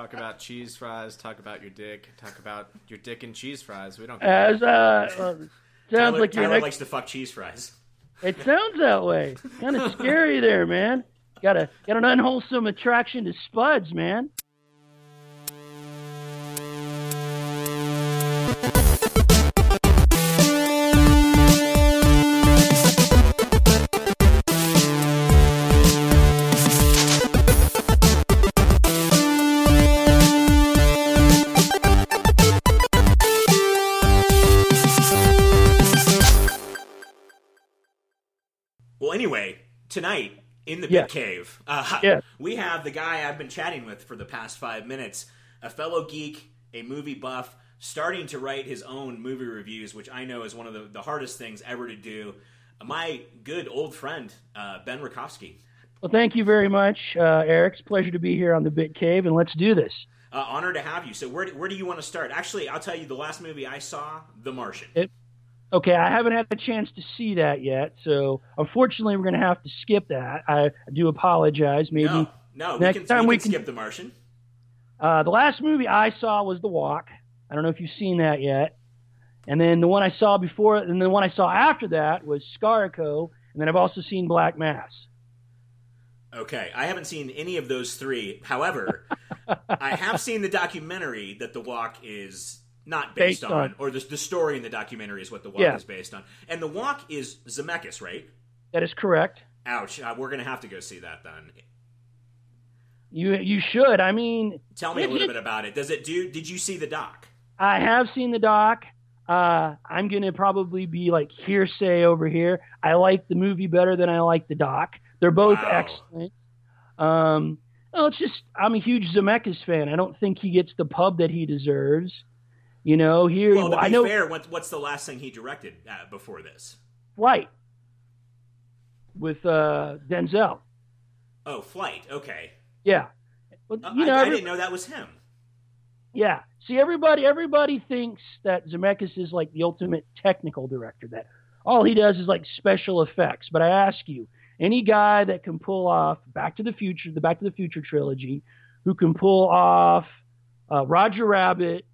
Talk about cheese fries. Talk about your dick. Talk about your dick and cheese fries. We don't. Tyler likes to fuck cheese fries. It sounds that way. Kind of scary there, man. Got an unwholesome attraction to spuds, man. Anyway, tonight in the big cave, we have the guy I've been chatting with for the past 5 minutes, a fellow geek, a movie buff, starting to write his own movie reviews, which I know is one of the hardest things ever to do. My good old friend, Ben Rakowski. Well, thank you very much, Eric. It's a pleasure to be here on the big cave, and let's do this. Honor to have you. So where do you want to start? Actually, I'll tell you the last movie I saw, The Martian. Okay, I haven't had a chance to see that yet, so unfortunately we're going to have to skip that. I do apologize. Maybe no, next time we can skip The Martian. The last movie I saw was The Walk. I don't know if you've seen that yet. And then the one I saw before, and the one I saw after that was Scarico, and then I've also seen Black Mass. Okay, I haven't seen any of those three. However, I have seen the documentary that The Walk is not based on, or the story in the documentary is what The Walk is based on. And The Walk is Zemeckis, right? That is correct. Ouch. We're going to have to go see that then. You should. I mean, tell me a little bit about it. Did you see the doc? I have seen the doc. I'm going to probably be like hearsay over here. I like the movie better than I like the doc. They're both excellent. I'm a huge Zemeckis fan. I don't think he gets the pub that he deserves. You know, here... Well, to be fair, what's the last thing he directed before this? Flight. With Denzel. Oh, Flight. Okay. Yeah. Well, I didn't know that was him. Yeah. See, everybody thinks that Zemeckis is like the ultimate technical director, that all he does is like special effects. But I ask you, any guy that can pull off Back to the Future, the Back to the Future trilogy, who can pull off Roger Rabbit...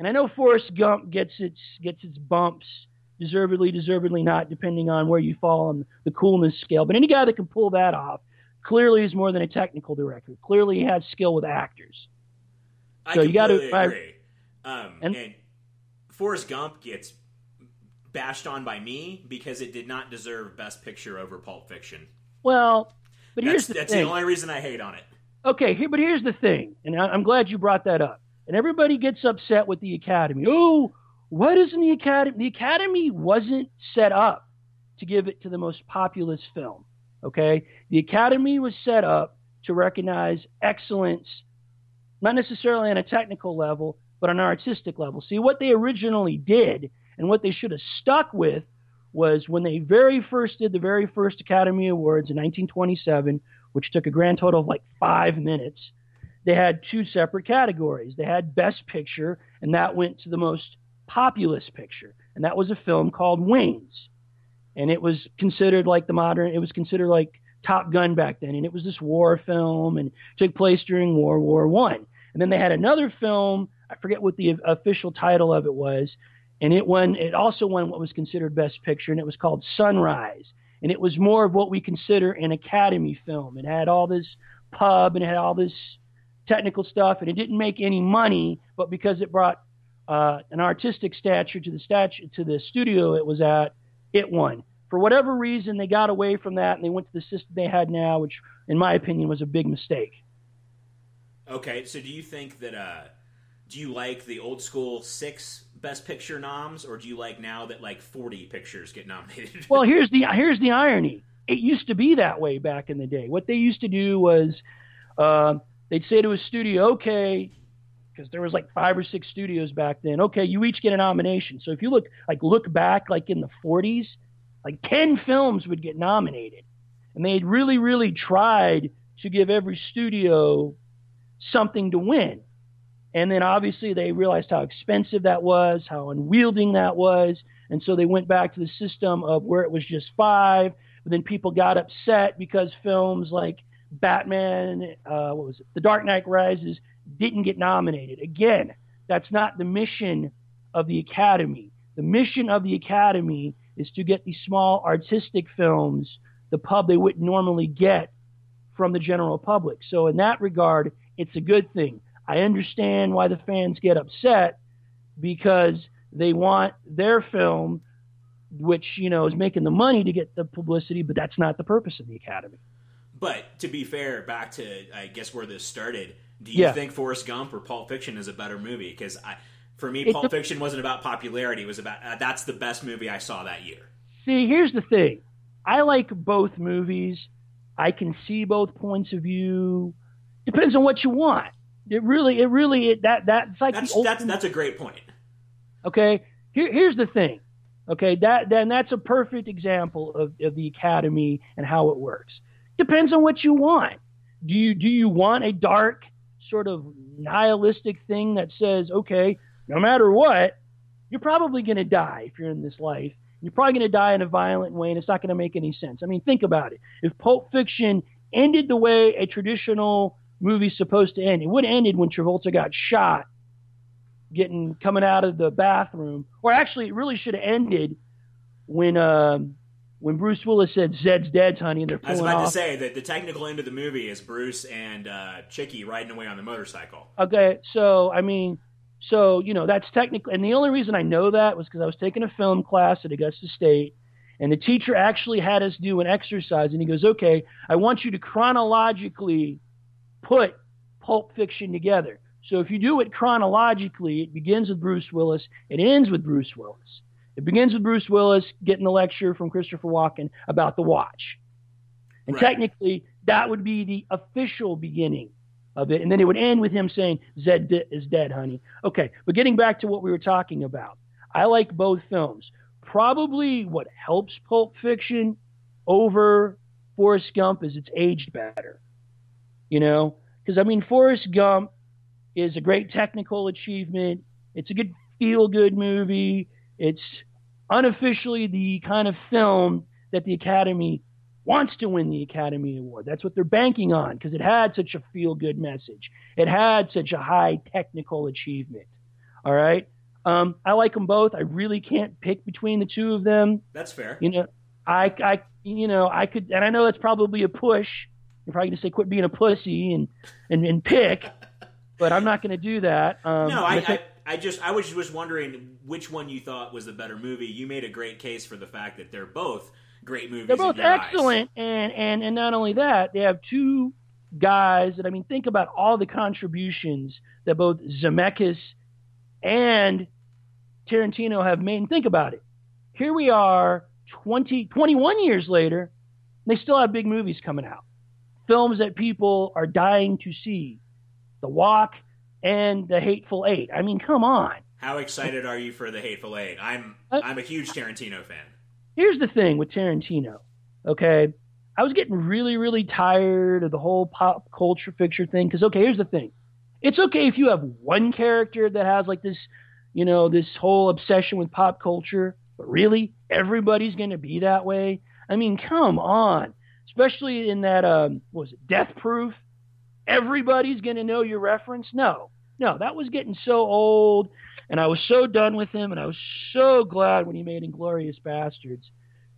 And I know Forrest Gump gets its bumps, deservedly not, depending on where you fall on the coolness scale. But any guy that can pull that off clearly is more than a technical director. Clearly, he has skill with actors. I completely agree. And Forrest Gump gets bashed on by me because it did not deserve Best Picture over Pulp Fiction. Well, but that's the only reason I hate on it. Okay, but here's the thing, and I'm glad you brought that up. And everybody gets upset with the Academy. Oh, what isn't the Academy? The Academy wasn't set up to give it to the most populous film, okay? The Academy was set up to recognize excellence, not necessarily on a technical level, but on an artistic level. See, what they originally did and what they should have stuck with was when they did the very first Academy Awards in 1927, which took a grand total of like 5 minutes, they had two separate categories. They had Best Picture, and that went to the most populous picture, and that was a film called Wings. And it was considered like it was considered like Top Gun back then, and it was this war film and took place during World War I. And then they had another film, I forget what the official title of it was, and it also won what was considered Best Picture, and it was called Sunrise. And it was more of what we consider an Academy film. It had all this pub and it had all this technical stuff, and it didn't make any money, but because it brought an artistic stature to the studio it was at, it won. For whatever reason, they got away from that and they went to the system they had now, which in my opinion was a big mistake. Okay, so do you think that do you like the old school 6 Best Picture noms, or do you like now that like 40 pictures get nominated? Well, here's the irony. It used to be that way back in the day. What they used to do was they'd say to a studio, okay, because there was like 5 or 6 studios back then, okay, you each get a nomination. So if you look back like in the 40s, like 10 films would get nominated. And they really, really tried to give every studio something to win. And then obviously they realized how expensive that was, how unwieldy that was. And so they went back to the system of where it was just 5. But then people got upset because films like Batman, The Dark Knight Rises didn't get nominated. Again, that's not the mission of the Academy. The mission of the Academy is to get these small artistic films the pub they wouldn't normally get from the general public. So in that regard, it's a good thing. I understand why the fans get upset, because they want their film, which, you know, is making the money, to get the publicity, but that's not the purpose of the Academy. But to be fair, back to, I guess, where this started, do you think Forrest Gump or Pulp Fiction is a better movie? Because for me, Pulp Fiction wasn't about popularity. It was about, that's the best movie I saw that year. See, here's the thing. I like both movies. I can see both points of view. Depends on what you want. That's a great point. Okay, here's the thing. Okay, that's a perfect example of the Academy and how it works. Depends on what you want. Do you want a dark, sort of nihilistic thing that says, okay, no matter what, you're probably going to die if you're in this life. You're probably going to die in a violent way, and it's not going to make any sense. I mean, think about it. If Pulp Fiction ended the way a traditional movie's supposed to end, it would have ended when Travolta got shot, coming out of the bathroom. Or actually, it really should have ended when Bruce Willis said, "Zed's dead, honey," and they're pulling off. I was about to say that the technical end of the movie is Bruce and Chicky riding away on the motorcycle. Okay, so I mean, so you know that's technical. And the only reason I know that was because I was taking a film class at Augusta State, and the teacher actually had us do an exercise, and he goes, "Okay, I want you to chronologically put Pulp Fiction together." So if you do it chronologically, it begins with Bruce Willis, it ends with Bruce Willis. It begins with Bruce Willis getting the lecture from Christopher Walken about the watch. And technically, that would be the official beginning of it. And then it would end with him saying, "Zed is dead, honey." Okay, but getting back to what we were talking about. I like both films. Probably what helps Pulp Fiction over Forrest Gump is it's aged better. You know? Because, I mean, Forrest Gump is a great technical achievement. It's a good feel-good movie. It's unofficially the kind of film that the Academy wants to win the Academy Award. That's what they're banking on, because it had such a feel-good message. It had such a high technical achievement. All right? I like them both. I really can't pick between the two of them. That's fair. You know, I could, and I know that's probably a push. You're probably going to say, quit being a pussy and pick, but I'm not going to do that. I was just wondering which one you thought was the better movie. You made a great case for the fact that they're both great movies. They're both excellent, and not only that, they have two guys that, I mean, think about all the contributions that both Zemeckis and Tarantino have made. And think about it. Here we are 21 years later, and they still have big movies coming out. Films that people are dying to see. The Walk and The Hateful Eight. I mean, come on. How excited are you for The Hateful Eight? I'm a huge Tarantino fan. Here's the thing with Tarantino, okay? I was getting really, really tired of the whole pop culture picture thing, because, okay, here's the thing. It's okay if you have one character that has, like, this, you know, this whole obsession with pop culture, but really, everybody's going to be that way? I mean, come on. Especially in that, Death Proof? Everybody's going to know your reference? No, that was getting so old, and I was so done with him, and I was so glad when he made Inglourious Bastards,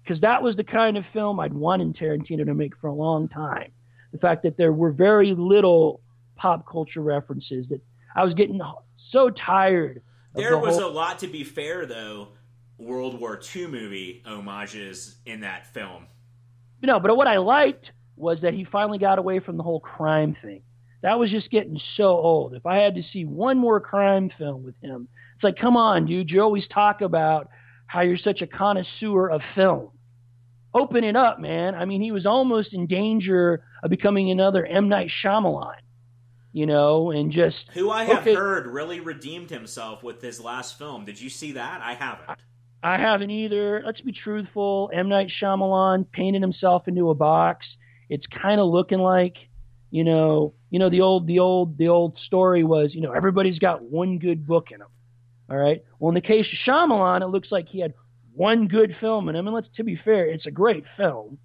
because that was the kind of film I'd wanted Tarantino to make for a long time. The fact that there were very little pop culture references, that I was getting so tired. There was a lot, to be fair, though, World War II movie homages in that film. No, but what I liked was that he finally got away from the whole crime thing. That was just getting so old. If I had to see one more crime film with him, it's like, come on, dude, you always talk about how you're such a connoisseur of film. Open it up, man. I mean, he was almost in danger of becoming another M. Night Shyamalan, you know, and just... Who I have heard really redeemed himself with his last film. Did you see that? I haven't. I haven't either. Let's be truthful. M. Night Shyamalan painted himself into a box. It's kind of looking like, you know, the old story was, you know, everybody's got one good book in them. All right. Well, in the case of Shyamalan, it looks like he had one good film in him. And to be fair, it's a great film.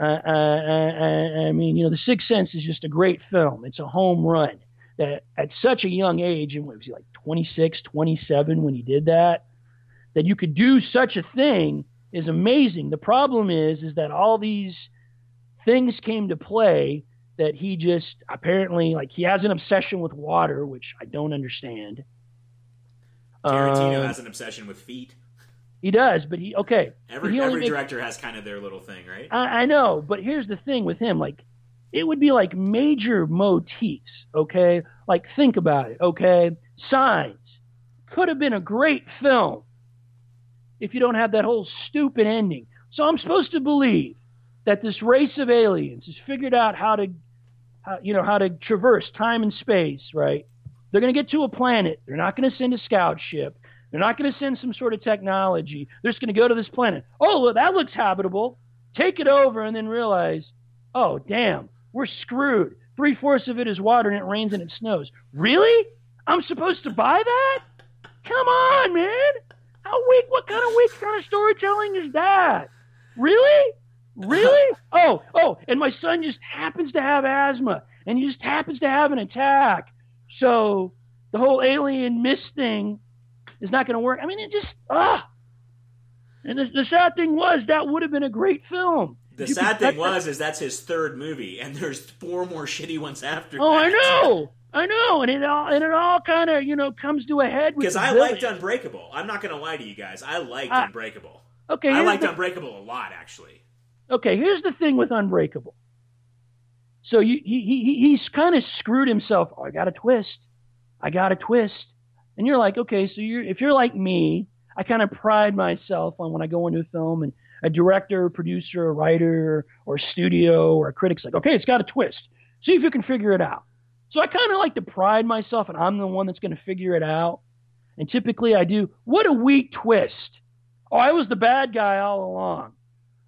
I mean, you know, The Sixth Sense is just a great film. It's a home run. that at such a young age, and what was he, like 26, 27 when he did that, that you could do such a thing is amazing. The problem is that all these things came to play that he just apparently, like, he has an obsession with water, which I don't understand. Tarantino has an obsession with feet. He does, but he, okay. Every director has kind of their little thing, right? I know, but here's the thing with him, like, it would be like major motifs, okay? Like, think about it, okay? Signs could have been a great film if you don't have that whole stupid ending. So I'm supposed to believe that this race of aliens has figured out how to traverse time and space, right? They're going to get to a planet. They're not going to send a scout ship. They're not going to send some sort of technology. They're just going to go to this planet. Oh, well, that looks habitable. Take it over and then realize, oh, damn, we're screwed. 3/4 of it is water and it rains and it snows. Really? I'm supposed to buy that? Come on, man. How weak? What kind of weak kind of storytelling is that? Really? Really? Oh, and my son just happens to have asthma and he just happens to have an attack. So the whole alien mist thing is not going to work. I mean, it just, And the sad thing was that would have been a great film. The sad thing was that's his third movie, and there's four more shitty ones after. Oh, that. I know, and it all kind of comes to a head. Because I liked Unbreakable. I'm not going to lie to you guys. I liked Unbreakable. Okay, I liked Unbreakable a lot, actually. Okay, here's the thing with Unbreakable. So he's kind of screwed himself. Oh, I got a twist, and you're like, okay, so if you're like me, I kind of pride myself on when I go into a film and a director, a producer, a writer, or a studio, or a critic's like, okay, it's got a twist. See if you can figure it out. So I kind of like to pride myself, and I'm the one that's going to figure it out. And typically I do. What a weak twist. Oh, I was the bad guy all along.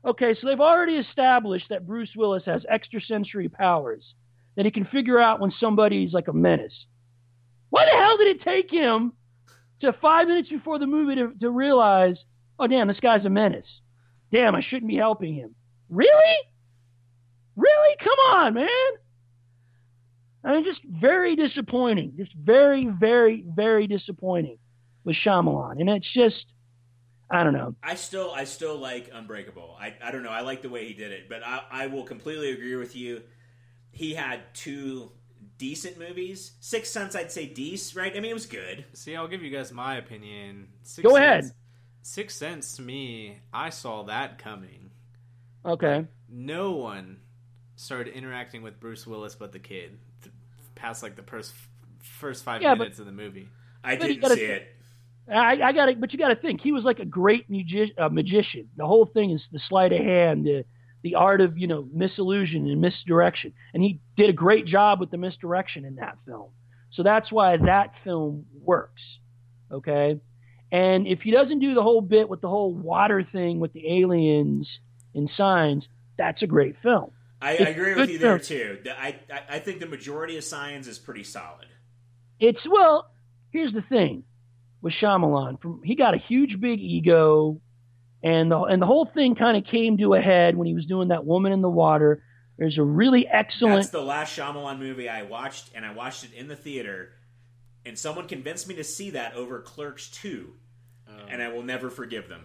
Okay, so they've already established that Bruce Willis has extrasensory powers, that he can figure out when somebody's like a menace. Why the hell did it take him to 5 minutes before the movie to realize, oh, damn, this guy's a menace? Damn, I shouldn't be helping him. Really? Really? Come on, man. I mean, just very disappointing. Just very, very, very disappointing with Shyamalan. And it's just, I don't know. I still like Unbreakable. I don't know. I like the way he did it. But I will completely agree with you. He had two decent movies. Sixth Sense, I'd say decent, right? I mean, it was good. See, I'll give you guys my opinion. Go ahead. Sixth Sense, to me, I saw that coming. Okay. No one started interacting with Bruce Willis but the kid past, like, the first 5 minutes of the movie. I didn't see it. I got it, but you got to think. He was like a great magician. The whole thing is the sleight of hand, the art of, misillusion and misdirection. And he did a great job with the misdirection in that film. So that's why that film works, okay? And if he doesn't do the whole bit with the whole water thing with the aliens and Signs, that's a great film. I agree with you there, too. I think the majority of Signs is pretty solid. Well, here's the thing with Shyamalan. He got a huge, big ego, and the whole thing kind of came to a head when he was doing that Woman in the Water. There's a really excellent... That's the last Shyamalan movie I watched, and I watched it in the theater, and someone convinced me to see that over Clerks 2, and I will never forgive them.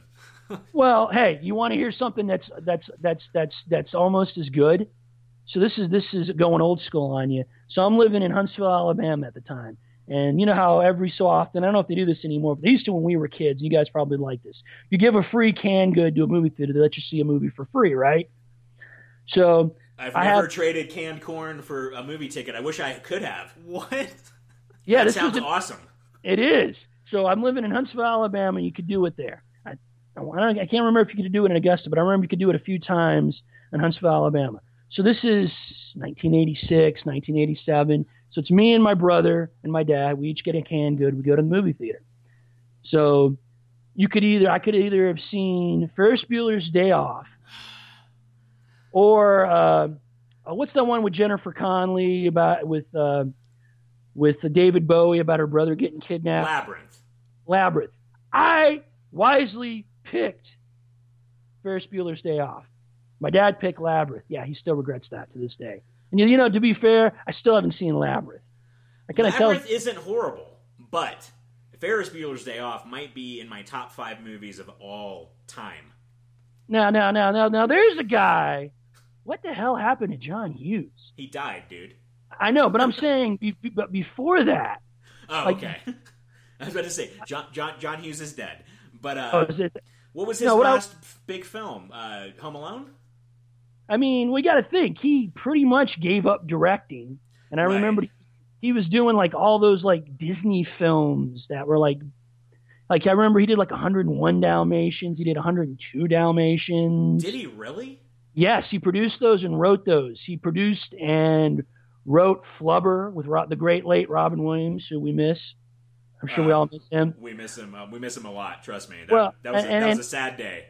Well, hey, you want to hear something that's almost as good? So this is going old school on you. So I'm living in Huntsville, Alabama at the time. And you know how every so often, I don't know if they do this anymore, but they used to when we were kids, you guys probably like this. You give a free canned good to a movie theater, they let you see a movie for free, right? So I never traded canned corn for a movie ticket. I wish I could have. What? Yeah, that sounds awesome. It is. So I'm living in Huntsville, Alabama, and you could do it there. I can't remember if you could do it in Augusta, but I remember you could do it a few times in Huntsville, Alabama. So this is 1986, 1987. So it's me and my brother and my dad. We each get a canned good. We go to the movie theater. So I could either have seen Ferris Bueller's Day Off or what's that one with Jennifer Connelly with David Bowie about her brother getting kidnapped? Labyrinth. I wisely picked Ferris Bueller's Day Off. My dad picked Labyrinth. Yeah, he still regrets that to this day. And, to be fair, I still haven't seen Labyrinth. Labyrinth isn't horrible, but Ferris Bueller's Day Off might be in my top 5 movies of all time. Now, there's a guy. What the hell happened to John Hughes? He died, dude. I know, but I'm saying before that. Oh, okay. I was about to say, John Hughes is dead. But what was his last big film? Home Alone? I mean, we got to think. He pretty much gave up directing. And I remember he was doing like all those like Disney films that were like I remember he did like 101 Dalmatians. He did 102 Dalmatians. Did he really? Yes, he produced those and wrote those. He produced and wrote Flubber with the great late Robin Williams, who we miss. I'm sure we all miss him. We miss him. We miss him a lot. Trust me. That was a sad day.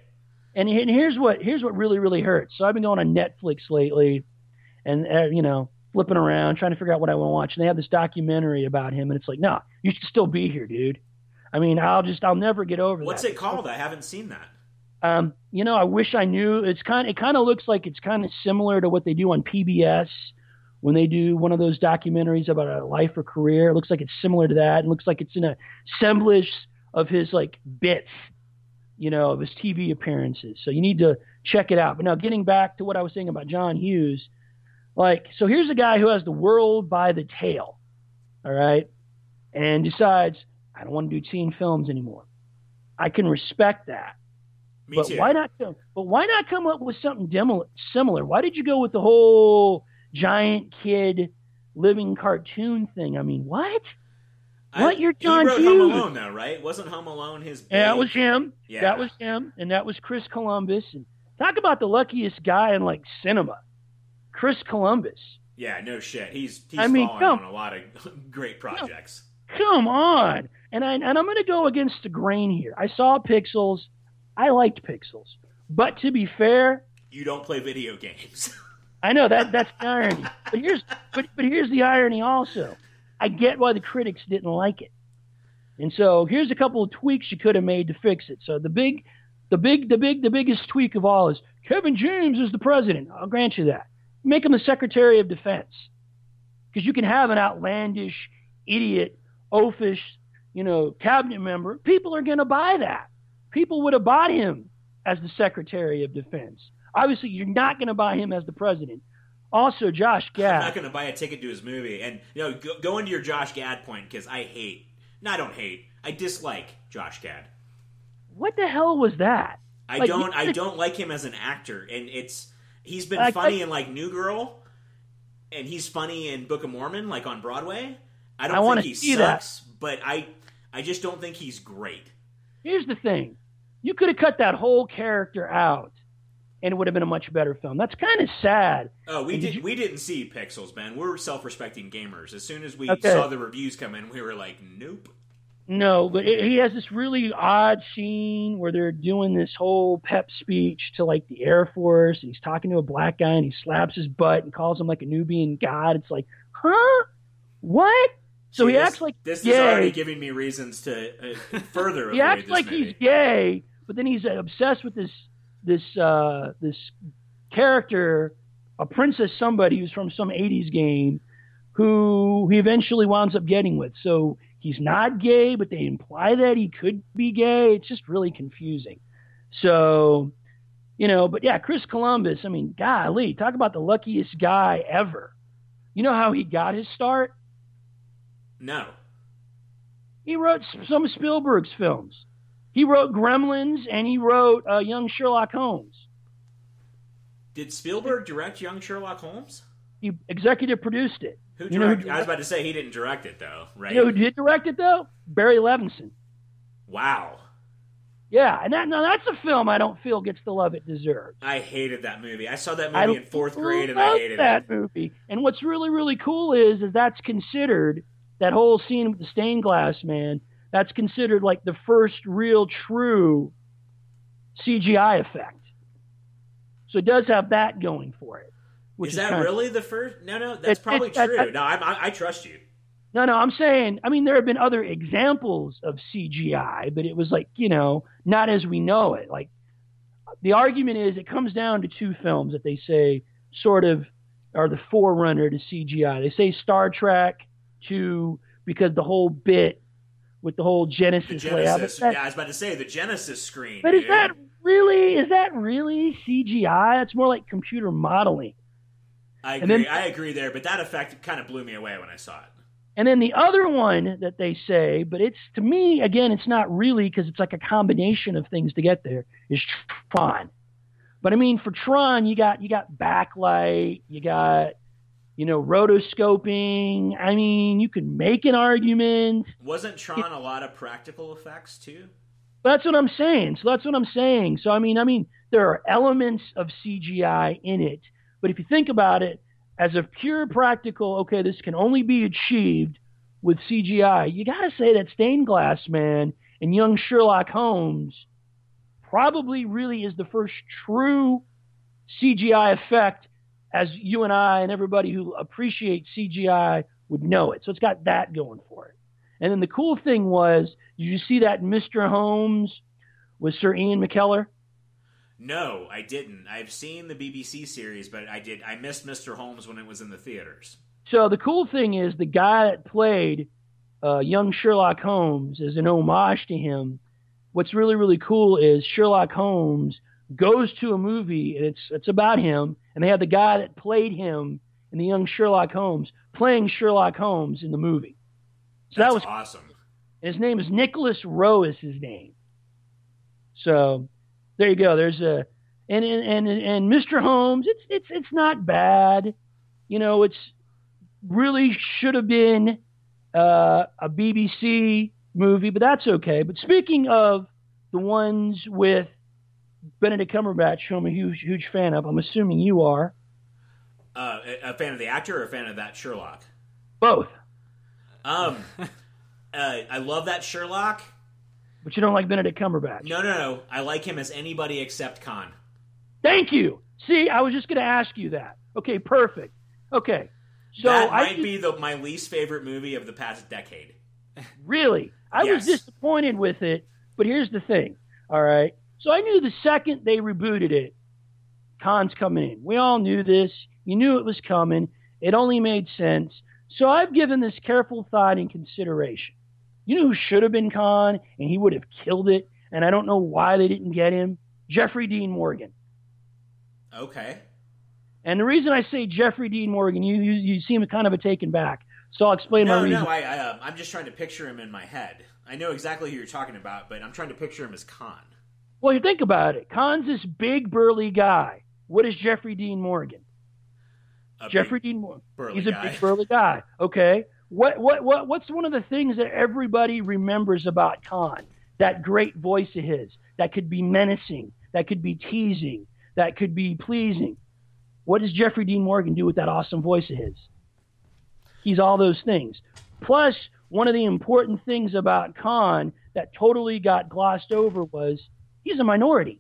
And here's what really, really hurts. So I've been going on Netflix lately and, flipping around, trying to figure out what I want to watch. And they have this documentary about him. And it's like, no, you should still be here, dude. I mean, I'll never get over that. What's it called? I haven't seen that. I wish I knew. It kind of looks like it's kind of similar to what they do on PBS when they do one of those documentaries about a life or career. It looks like it's similar to that. It looks like it's in a semblance of his like bits, of his TV appearances. So you need to check it out. But now getting back to what I was saying about John Hughes, so here's a guy who has the world by the tail, all right, and decides I don't want to do teen films anymore. I can respect that. Me too. Why not come up with something similar? Why did you go with the whole giant kid living cartoon thing? I mean, what? You're John Hughes. He wrote Home Alone, though, right? Wasn't Home Alone his big... That was him. Yeah. That was him, and that was Chris Columbus. And talk about the luckiest guy in, cinema. Chris Columbus. Yeah, no shit. He's fallen on a lot of great projects. Come on. And I'm going to go against the grain here. I saw Pixels. I liked Pixels. But to be fair... You don't play video games. I know, that's the irony. But here's the irony also. I get why the critics didn't like it. And so here's a couple of tweaks you could have made to fix it. So the biggest tweak of all is Kevin James is the president. I'll grant you that. Make him the Secretary of Defense. Because you can have an outlandish, idiot, oafish, cabinet member. People are going to buy that. People would have bought him as the Secretary of Defense. Obviously, you're not going to buy him as the president. Also, Josh Gad. I'm not going to buy a ticket to his movie. And, go into your Josh Gad point, because I dislike Josh Gad. What the hell was that? I don't like him as an actor. And he's been funny in, New Girl. And he's funny in Book of Mormon, on Broadway. I think he sucks. That. But I just don't think he's great. Here's the thing. You could have cut that whole character out, and it would have been a much better film. That's kind of sad. Oh, we didn't see Pixels, man. We're self-respecting gamers. As soon as we saw the reviews come in, we were like, nope. No, but he has this really odd scene where they're doing this whole pep speech to, the Air Force, and he's talking to a black guy, and he slaps his butt and calls him a Nubian god. It's like, huh? What? So he acts like this is already giving me reasons to further. He acts like he's gay, but then he's obsessed with this character, a princess somebody who's from some 80s game, who he eventually winds up getting with. So he's not gay, but they imply that he could be gay. It's just really confusing. So, but yeah, Chris Columbus. I mean, golly, talk about the luckiest guy ever. You know how he got his start? No. He wrote some of Spielberg's films. He wrote Gremlins, and he wrote Young Sherlock Holmes. Did Spielberg direct Young Sherlock Holmes? He executive produced it. Who directed? I was about to say he didn't direct it, though, right? You know who did direct it, though? Barry Levinson. Wow. Yeah, and that's a film I don't feel gets the love it deserves. I hated that movie. I saw that movie in fourth grade, and I hated that movie. And what's really, really cool is that's considered... That whole scene with the Stained Glass Man, that's considered the first real true CGI effect. So it does have that going for it. Is that really the first? No, that's probably true. I trust you. No, I'm saying, there have been other examples of CGI, but it was not as we know it. The argument is it comes down to two films that they say sort of are the forerunner to CGI. They say Star Trek 2, because the whole bit with the whole Genesis layout. Yeah, I was about to say, the Genesis screen. But is that really CGI? That's more like computer modeling. I agree there, but that effect kind of blew me away when I saw it. And then the other one that they say, but it's, to me, again, it's not really, because it's like a combination of things to get there, is Tron. But I mean, for Tron, you got backlight, you got, rotoscoping. I mean, you can make an argument. Wasn't Tron a lot of practical effects too? That's what I'm saying. So I mean, there are elements of CGI in it, but if you think about it, as a pure practical, okay, this can only be achieved with CGI. You got to say that Stained Glass Man and Young Sherlock Holmes probably really is the first true CGI effect, as you and I and everybody who appreciates CGI would know it. So it's got that going for it. And then the cool thing was, did you see that Mr. Holmes with Sir Ian McKellar? No, I didn't. I've seen the BBC series, but I missed Mr. Holmes when it was in the theaters. So the cool thing is, the guy that played young Sherlock Holmes, as an homage to him, what's really, really cool is Sherlock Holmes goes to a movie, and it's about him, and they have the guy that played him in the young Sherlock Holmes playing Sherlock Holmes in the movie. So that was awesome. And his name is Nicholas Rowe is his name. So there you go. There's a and Mr. Holmes. It's not bad. It's really should have been a BBC movie, but that's okay. But speaking of the ones with Benedict Cumberbatch, who I'm a huge fan of. I'm assuming you are. A fan of the actor or a fan of that Sherlock? Both. I love that Sherlock. But you don't like Benedict Cumberbatch? No. I like him as anybody except Khan. Thank you. See, I was just going to ask you that. Okay, perfect. Okay. So that might be my least favorite movie of the past decade. Really? I was disappointed with it, but here's the thing, all right? So I knew the second they rebooted it, Khan's coming in. We all knew this. You knew it was coming. It only made sense. So I've given this careful thought and consideration. You know who should have been Khan, and he would have killed it, and I don't know why they didn't get him? Jeffrey Dean Morgan. Okay. And the reason I say Jeffrey Dean Morgan, you seem kind of a taken back, so I'll explain my reason. I'm just trying to picture him in my head. I know exactly who you're talking about, but I'm trying to picture him as Khan. Well, you think about it. Khan's this big, burly guy. What is Jeffrey Dean Morgan? He's a big, burly guy. Okay. What's one of the things that everybody remembers about Khan? That great voice of his that could be menacing, that could be teasing, that could be pleasing. What does Jeffrey Dean Morgan do with that awesome voice of his? He's all those things. Plus, one of the important things about Khan that totally got glossed over was he's a minority.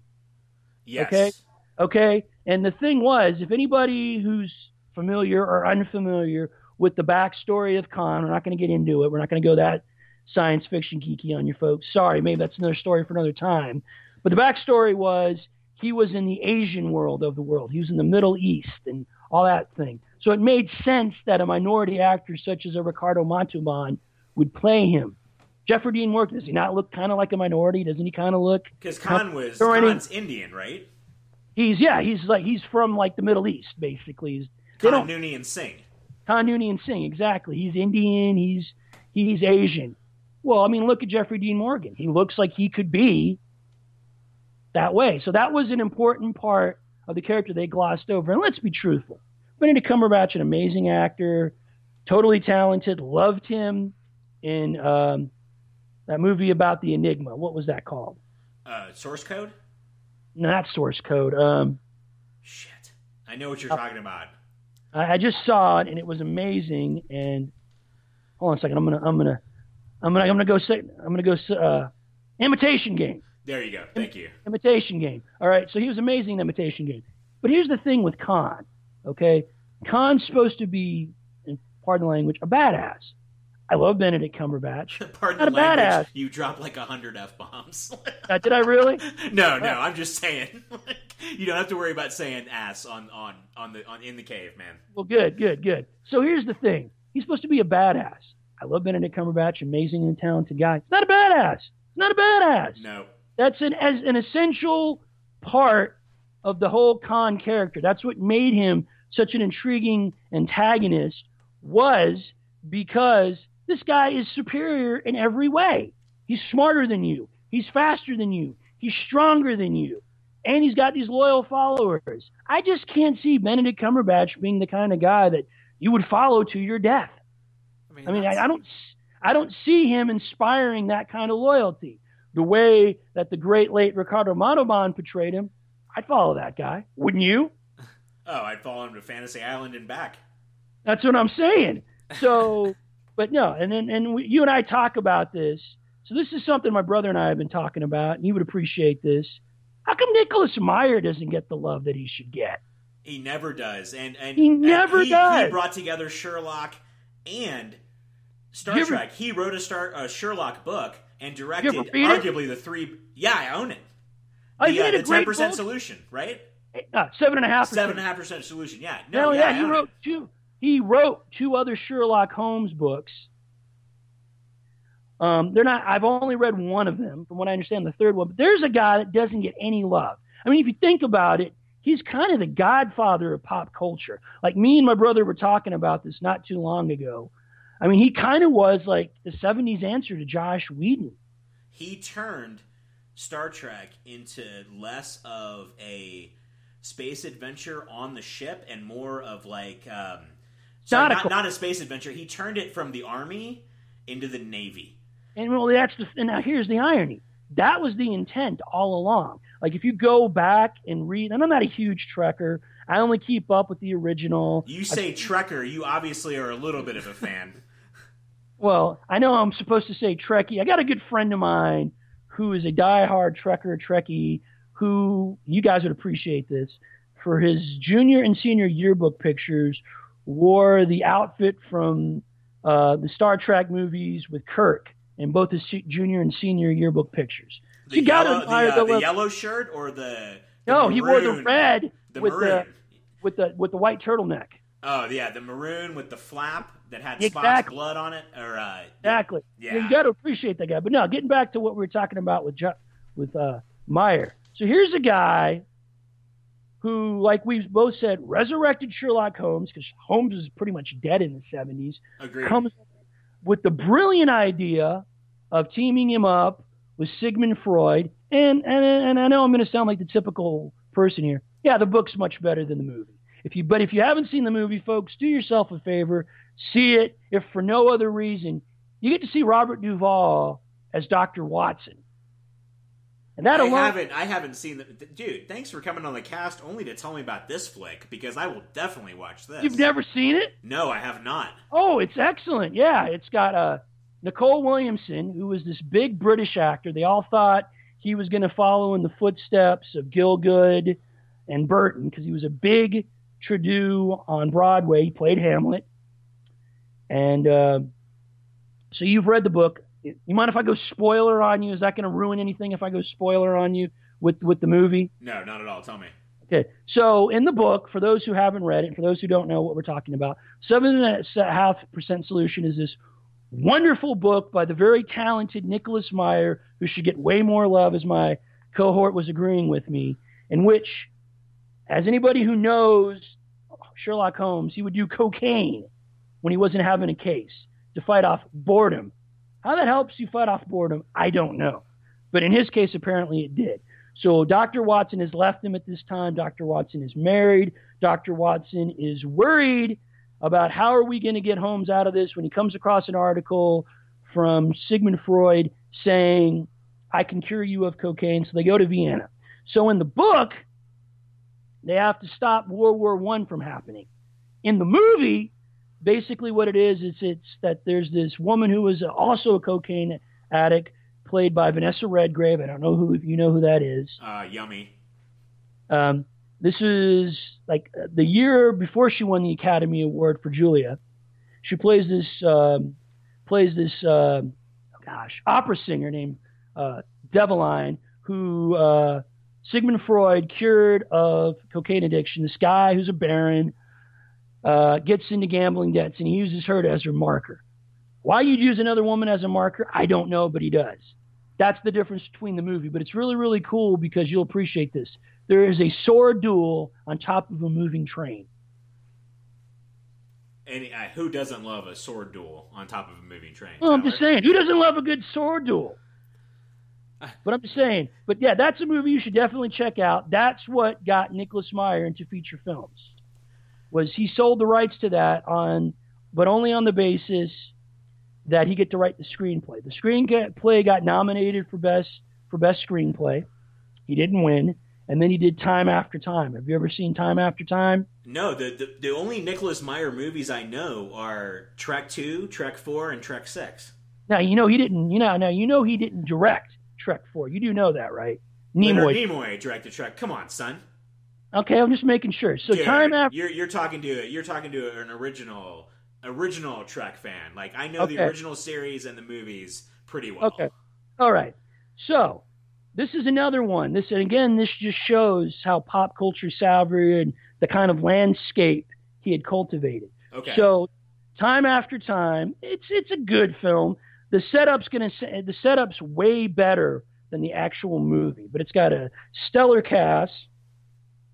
Yes. Okay? And the thing was, if anybody who's familiar or unfamiliar with the backstory of Khan, we're not going to get into it. We're not going to go that science fiction geeky on you folks. Sorry, maybe that's another story for another time. But the backstory was he was in the Asian world of the world. He was in the Middle East and all that thing. So it made sense that a minority actor such as a Ricardo Montalban would play him. Jeffrey Dean Morgan, does he not look kind of like a minority? Doesn't he kind of look? Because Khan's Indian, right? He's from like the Middle East, basically. Khan Noonien Singh. Khan Noonien Singh, exactly. He's Indian. He's Asian. Well, I mean, look at Jeffrey Dean Morgan. He looks like he could be that way. So that was an important part of the character they glossed over. And let's be truthful. Benedict Cumberbatch, an amazing actor, totally talented. Loved him in that movie about the Enigma. What was that called? Source Code? Not Source Code. Shit. I know what you're talking about. I just saw it and it was amazing. And hold on a second, I'm gonna go Imitation Game. There you go. Thank you. Imitation Game. All right. So he was amazing in Imitation Game. But here's the thing with Khan. Okay, Khan's supposed to be, pardon the language, a badass. I love Benedict Cumberbatch. Badass. You dropped like 100 F-bombs. Did I really? No. I'm just saying. You don't have to worry about saying ass on in the cave, man. Well, good. So here's the thing. He's supposed to be a badass. I love Benedict Cumberbatch, amazing and talented guy. It's not a badass. No. That's an essential part of the whole Khan character. That's what made him such an intriguing antagonist, was because this guy is superior in every way. He's smarter than you. He's faster than you. He's stronger than you. And he's got these loyal followers. I just can't see Benedict Cumberbatch being the kind of guy that you would follow to your death. I don't see him inspiring that kind of loyalty. The way that the great late Ricardo Montalban portrayed him, I'd follow that guy. Wouldn't you? Oh, I'd follow him to Fantasy Island and back. That's what I'm saying. So, but no, and you and I talk about this. So this is something my brother and I have been talking about, and you would appreciate this. How come Nicholas Meyer doesn't get the love that he should get? He never does. He brought together Sherlock and Star Trek. He wrote a Sherlock book and directed arguably the three. Yeah, I own it. Oh, you did a great 10% solution, right? 7.5%. 7.5% solution. Yeah. No, yeah, he wrote two. He wrote two other Sherlock Holmes books. They're not. I've only read one of them, from what I understand, the third one. But there's a guy that doesn't get any love. I mean, if you think about it, he's kind of the godfather of pop culture. Like, me and my brother were talking about this not too long ago. I mean, he kind of was like the 70s answer to Josh Whedon. He turned Star Trek into less of a space adventure on the ship and more of like not a space adventure. He turned it from the Army into the Navy. And well, and now here's the irony. That was the intent all along. Like, if you go back and read, and I'm not a huge Trekker. I only keep up with the original. You say Trekker, you obviously are a little bit of a fan. Well, I know I'm supposed to say Trekkie. I got a good friend of mine who is a diehard Trekkie, who, you guys would appreciate this, for his junior and senior yearbook pictures, wore the outfit from the Star Trek movies with Kirk in both his junior and senior yearbook pictures. The yellow shirt or the no, maroon, he wore the red with the white turtleneck. Oh yeah, the maroon with the flap that had spots of blood on it. Or exactly. Yeah, you got to appreciate that guy. But now, getting back to what we were talking about with Meyer. So here's a guy who, like we've both said, resurrected Sherlock Holmes, because Holmes is pretty much dead in the 70s. Agreed. Comes with the brilliant idea of teaming him up with Sigmund Freud. And I know I'm going to sound like the typical person here. Yeah, the book's much better than the movie. But if you haven't seen the movie, folks, do yourself a favor. See it, if for no other reason. You get to see Robert Duvall as Dr. Watson. And that alone, I haven't seen that. Dude, thanks for coming on the cast only to tell me about this flick, because I will definitely watch this. You've never seen it? No, I have not. Oh, it's excellent. Yeah, it's got Nicole Williamson, who was this big British actor. They all thought he was going to follow in the footsteps of Gielgud and Burton, because he was a big to-do on Broadway. He played Hamlet. And so you've read the book. You mind if I go spoiler on you? Is that going to ruin anything if I go spoiler on you with the movie? No, not at all. Tell me. Okay. So in the book, for those who haven't read it, for those who don't know what we're talking about, 7.5% Solution is this wonderful book by the very talented Nicholas Meyer, who should get way more love, as my cohort was agreeing with me, in which, as anybody who knows Sherlock Holmes, he would do cocaine when he wasn't having a case to fight off boredom. How that helps you fight off boredom, I don't know. But in his case, apparently it did. So Dr. Watson has left him at this time. Dr. Watson is married. Dr. Watson is worried about how are we going to get Holmes out of this, when he comes across an article from Sigmund Freud saying, I can cure you of cocaine. So they go to Vienna. So in the book, they have to stop World War I from happening. In the movie, basically what it is it's that there's this woman who is also a cocaine addict, played by Vanessa Redgrave. I don't know if you know who that is. Yummy. This is like the year before she won the Academy Award for Julia. She plays this opera singer named Develine, who Sigmund Freud cured of cocaine addiction. This guy who's a baron, gets into gambling debts, and he uses her as her marker. Why you'd use another woman as a marker, I don't know, but he does. That's the difference between the movie. But it's really, really cool because you'll appreciate this. There is a sword duel on top of a moving train. And who doesn't love a sword duel on top of a moving train? Well, I'm just saying, who doesn't love a good sword duel? But I'm just saying. But yeah, that's a movie you should definitely check out. That's what got Nicholas Meyer into feature films. Was he sold the rights to that on, but only on the basis that he get to write the screenplay. The screenplay got nominated for best screenplay. He didn't win, and then he did Time After Time. Have you ever seen Time After Time? No, the only Nicholas Meyer movies I know are Trek 2, Trek 4, and Trek 6. Now he didn't direct Trek 4. You do know that, right? Leonard Nimoy directed Trek. Come on, son. Okay, I'm just making sure. So dude, Time After you're talking to an original Trek fan. Like, I know the original series and the movies pretty well. Okay. All right. So, this is another one. This just shows how pop culture savvy and the kind of landscape he had cultivated. Okay. So, Time After Time, it's a good film. The setup's way better than the actual movie, but it's got a stellar cast.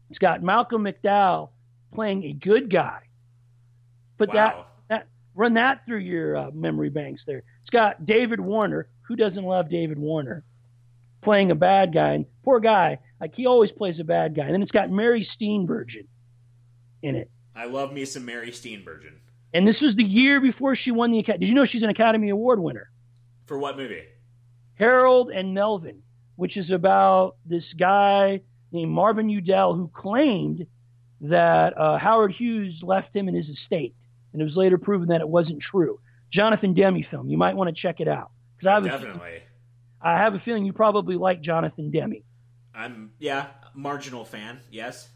It's got Malcolm McDowell playing a good guy. Run that through your memory banks there. It's got David Warner. Who doesn't love David Warner? Playing a bad guy. And poor guy. Like, he always plays a bad guy. And then it's got Mary Steenburgen in it. I love me some Mary Steenburgen. And this was the year before she won the Academy. Did you know she's an Academy Award winner? For what movie? Harold and Melvin, which is about this guy named Marvin Udell who claimed that Howard Hughes left him in his estate. And it was later proven that it wasn't true. Jonathan Demme film. You might want to check it out. I have a feeling you probably like Jonathan Demme. I'm marginal fan, yes.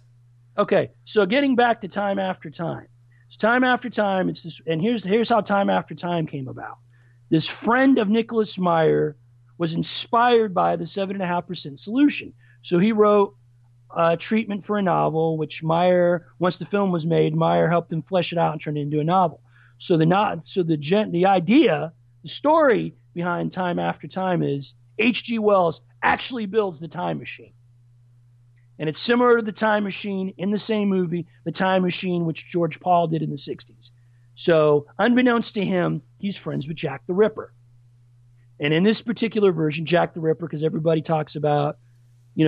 Okay, so getting back to Time After Time. It's Time After Time, here's how Time After Time came about. This friend of Nicholas Meyer was inspired by the 7.5% Solution. So he wrote a treatment for a novel, which Meyer, once the film was made, Meyer helped him flesh it out and turn it into a novel. So the idea, the story behind Time After Time is H.G. Wells actually builds the time machine. And it's similar to the time machine in the same movie, The Time Machine, which George Pal did in the 60s. So unbeknownst to him, he's friends with Jack the Ripper. And in this particular version, Jack the Ripper, because everybody talks about,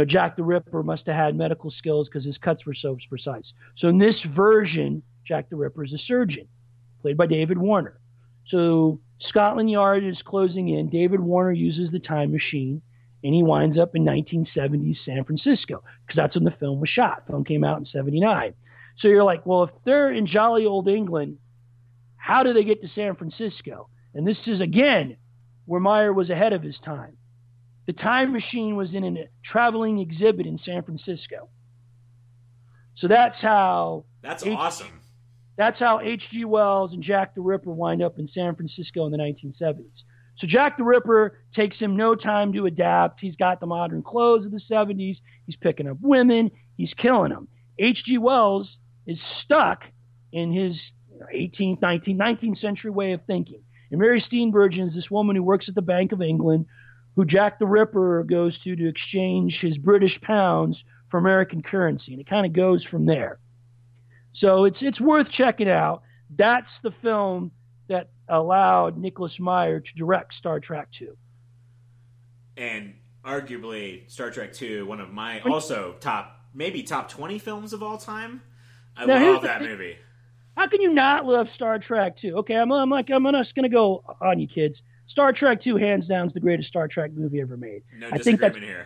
Jack the Ripper must have had medical skills because his cuts were so precise. So in this version, Jack the Ripper is a surgeon, played by David Warner. So Scotland Yard is closing in. David Warner uses the time machine, and he winds up in 1970s San Francisco because that's when the film was shot. The film came out in 79. So you're like, well, if they're in jolly old England, how do they get to San Francisco? And this is, again, where Meyer was ahead of his time. The time machine was in a traveling exhibit in San Francisco. So that's how... That's awesome. That's how H.G. Wells and Jack the Ripper wind up in San Francisco in the 1970s. So Jack the Ripper takes him no time to adapt. He's got the modern clothes of the 70s. He's picking up women. He's killing them. H.G. Wells is stuck in his 19th century way of thinking. And Mary Steenburgen is this woman who works at the Bank of England, who Jack the Ripper goes to exchange his British pounds for American currency. And it kind of goes from there. So it's worth checking out. That's the film that allowed Nicholas Meyer to direct Star Trek 2. And arguably Star Trek 2, one of my also top 20 films of all time. I love that movie. How can you not love Star Trek 2? Okay, I'm just going to go on you kids. Star Trek 2, hands down, is the greatest Star Trek movie ever made. No disagreement here.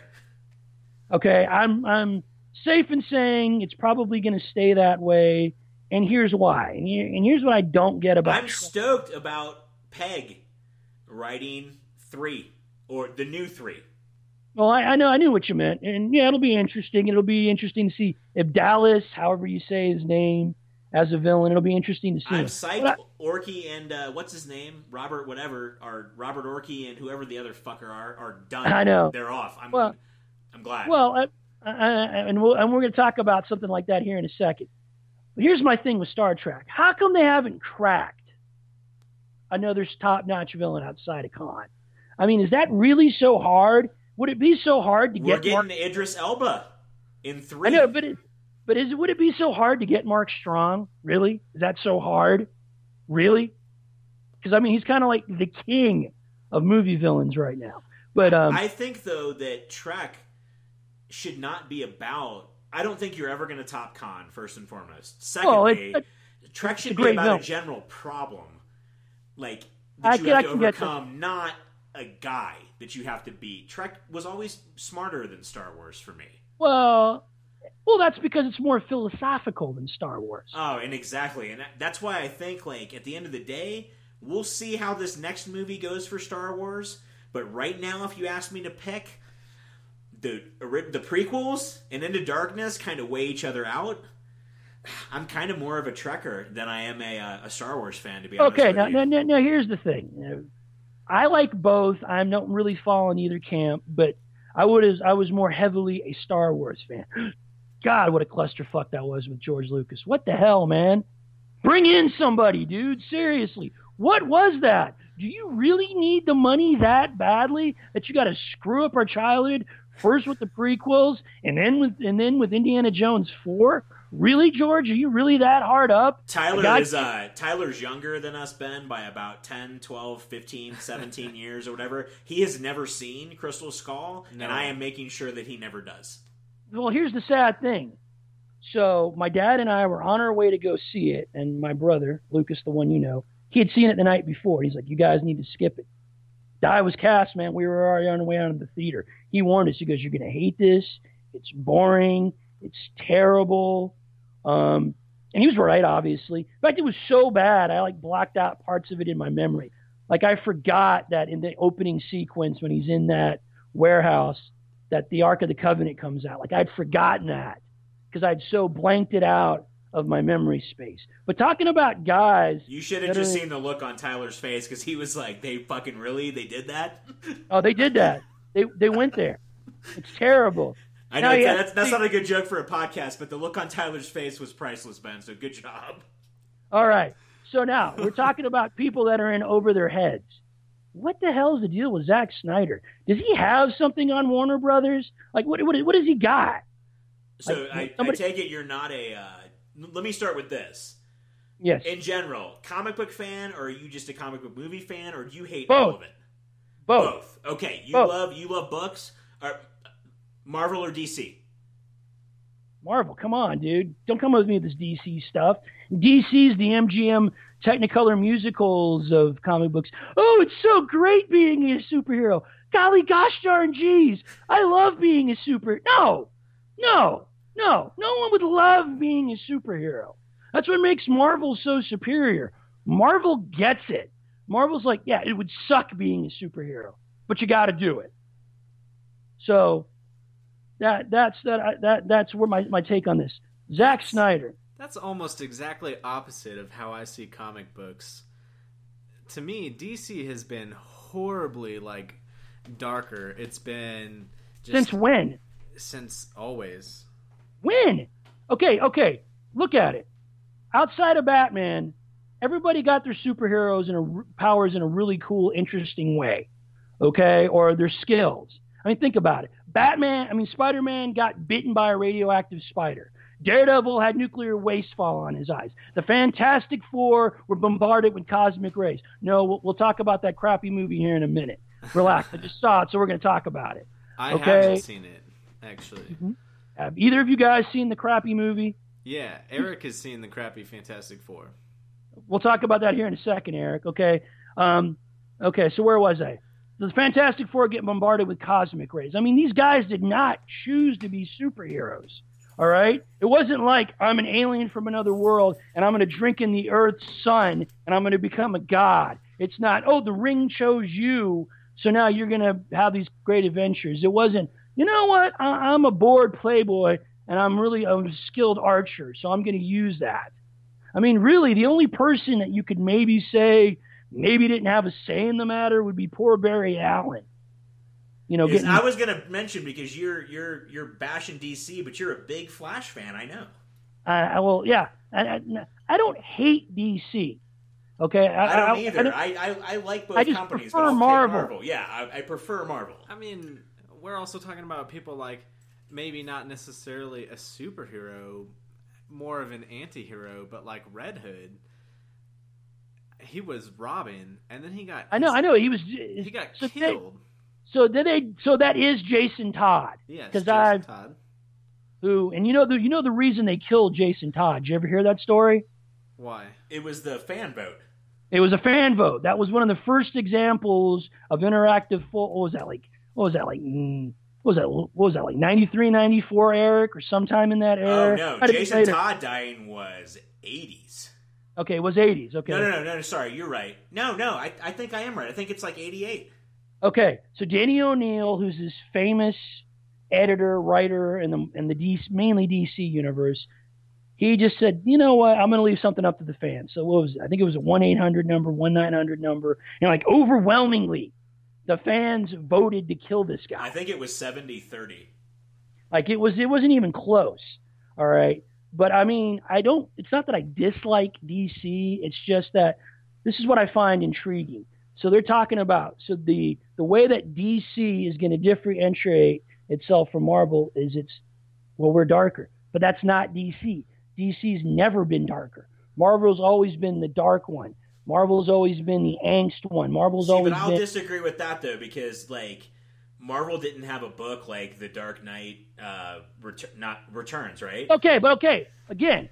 Okay, I'm safe in saying it's probably going to stay that way, and here's why. And here's what I don't get about it. I'm stoked about Peg writing 3, or the new 3. Well, I knew what you meant, and yeah, it'll be interesting. It'll be interesting to see Ibdalis, however you say his name, as a villain. It'll be interesting to see. I'm psyched. Orky and what's his name? Robert Orky and whoever the other fucker are done. I know. They're off. I'm glad. Well, and we're going to talk about something like that here in a second. But here's my thing with Star Trek. How come they haven't cracked another top-notch villain outside of Khan. I mean, is that really so hard? Would it be so hard to get Idris Elba in 3? I know, but would it be so hard to get Mark Strong? Really? Is that so hard? Really? Because, I mean, he's kind of like the king of movie villains right now. But I think, though, that Trek should not be about... I don't think you're ever going to top Khan, first and foremost. Secondly, Trek should be about a general problem, like, that you have to overcome, not a guy that you have to beat. Trek was always smarter than Star Wars for me. Well, that's because it's more philosophical than Star Wars. Oh, and exactly. And that's why I think, like, at the end of the day, we'll see how this next movie goes for Star Wars. But right now, if you ask me to pick, the prequels and Into Darkness kind of weigh each other out. I'm kind of more of a Trekker than I am a Star Wars fan, to be honest with you. Now, here's the thing. I like both. I don't really fall in either camp, but I was more heavily a Star Wars fan. God, what a clusterfuck that was with George Lucas. What the hell, man? Bring in somebody, dude. Seriously. What was that? Do you really need the money that badly that you got to screw up our childhood first with the prequels and then with Indiana Jones 4? Really, George? Are you really that hard up? Tyler's younger than us, Ben, by about 10, 12, 15, 17 years or whatever. He has never seen Crystal Skull, and I am making sure that he never does. Well, here's the sad thing. So my dad and I were on our way to go see it, and my brother, Lucas, the one you know, he had seen it the night before. He's like, you guys need to skip it. Die was cast, man. We were already on the way out of the theater. He warned us. He goes, you're going to hate this. It's boring. It's terrible. And he was right, obviously. In fact, it was so bad, I blocked out parts of it in my memory. I forgot that in the opening sequence when he's in that warehouse that the Ark of the Covenant comes out. I'd forgotten that because I'd so blanked it out of my memory space. But talking about guys... You should have just seen the look on Tyler's face because he was like, they fucking really? They did that? Oh, they did that. They went there. It's terrible. I know that's not a good joke for a podcast, but the look on Tyler's face was priceless, Ben, so good job. All right. So now, we're talking about people that are in over their heads. What the hell is the deal with Zack Snyder? Does he have something on Warner Brothers? What does he got? So I take it you're not a... Let me start with this. Yes. In general, comic book fan, or are you just a comic book movie fan, or do you hate all of it? Both. Okay. You love books. Or Marvel or DC? Marvel. Come on, dude. Don't come with me with this DC stuff. DC's the MGM Technicolor musicals of comic books. Oh, it's so great being a superhero. Golly gosh darn geez. I love being a superhero. No one would love being a superhero. That's what makes Marvel so superior. Marvel gets it. Marvel's like, yeah, it would suck being a superhero, but you got to do it. So that's where my take on this. Zack Snyder. That's almost exactly opposite of how I see comic books. To me, DC has been horribly darker. It's been just... Since when? Since always. When? Okay. Look at it. Outside of Batman, everybody got their superheroes and powers in a really cool, interesting way, okay? Or their skills. I mean, think about it. Spider-Man got bitten by a radioactive spider. Daredevil had nuclear waste fall on his eyes. The Fantastic Four were bombarded with cosmic rays. No, we'll talk about that crappy movie here in a minute. Relax. I just saw it, so we're going to talk about it. Okay? I haven't seen it, actually. Mm-hmm. Have either of you guys seen the crappy movie? Yeah, Eric has seen the crappy Fantastic Four. We'll talk about that here in a second, Eric, okay? So where was I? The Fantastic Four get bombarded with cosmic rays. I mean, these guys did not choose to be superheroes, all right? It wasn't like I'm an alien from another world and I'm going to drink in the Earth's sun and I'm going to become a god. It's not, the ring chose you, so now you're going to have these great adventures. It wasn't, you know what? I'm a bored playboy, and I'm a skilled archer, so I'm going to use that. I mean, really, the only person that you could maybe say maybe didn't have a say in the matter would be poor Barry Allen. You know, I was going to mention because you're bashing DC, but you're a big Flash fan, I know. I don't hate DC. Okay, I don't either. I like both companies. But I prefer Marvel. Yeah, I prefer Marvel. I mean, we're also talking about people like maybe not necessarily a superhero, more of an anti-hero, but like Red Hood. He was Robin, and then he got. I know. He got killed. So that is Jason Todd. Yes, Jason Todd. Who and you know the reason they killed Jason Todd? Did you ever hear that story? Why? It was the fan vote. It was a fan vote. That was one of the first examples of interactive. What was that like? 93, 94, Eric, or sometime in that era. Oh no, Jason Todd dying was 80s. Okay, it was 80s. Okay. No. Sorry, you're right. No. I think I am right. I think it's like 88. Okay, so Danny O'Neill, who's this famous editor, writer in the mainly DC universe, he just said, you know what, I'm going to leave something up to the fans. So what was it? I think it was a 1-800 number, 1-900 number, and like overwhelmingly, the fans voted to kill this guy. I think it was 70-30. Like it wasn't even close. All right, but I mean, it's not that I dislike DC. It's just that this is what I find intriguing. So they're talking about the way that DC is going to differentiate itself from Marvel is we're darker, but that's not DC. DC's never been darker. Marvel's always been the dark one. Marvel's always been the angst one. I'll disagree with that though, because like Marvel didn't have a book like The Dark Knight Returns, right? Okay. Again,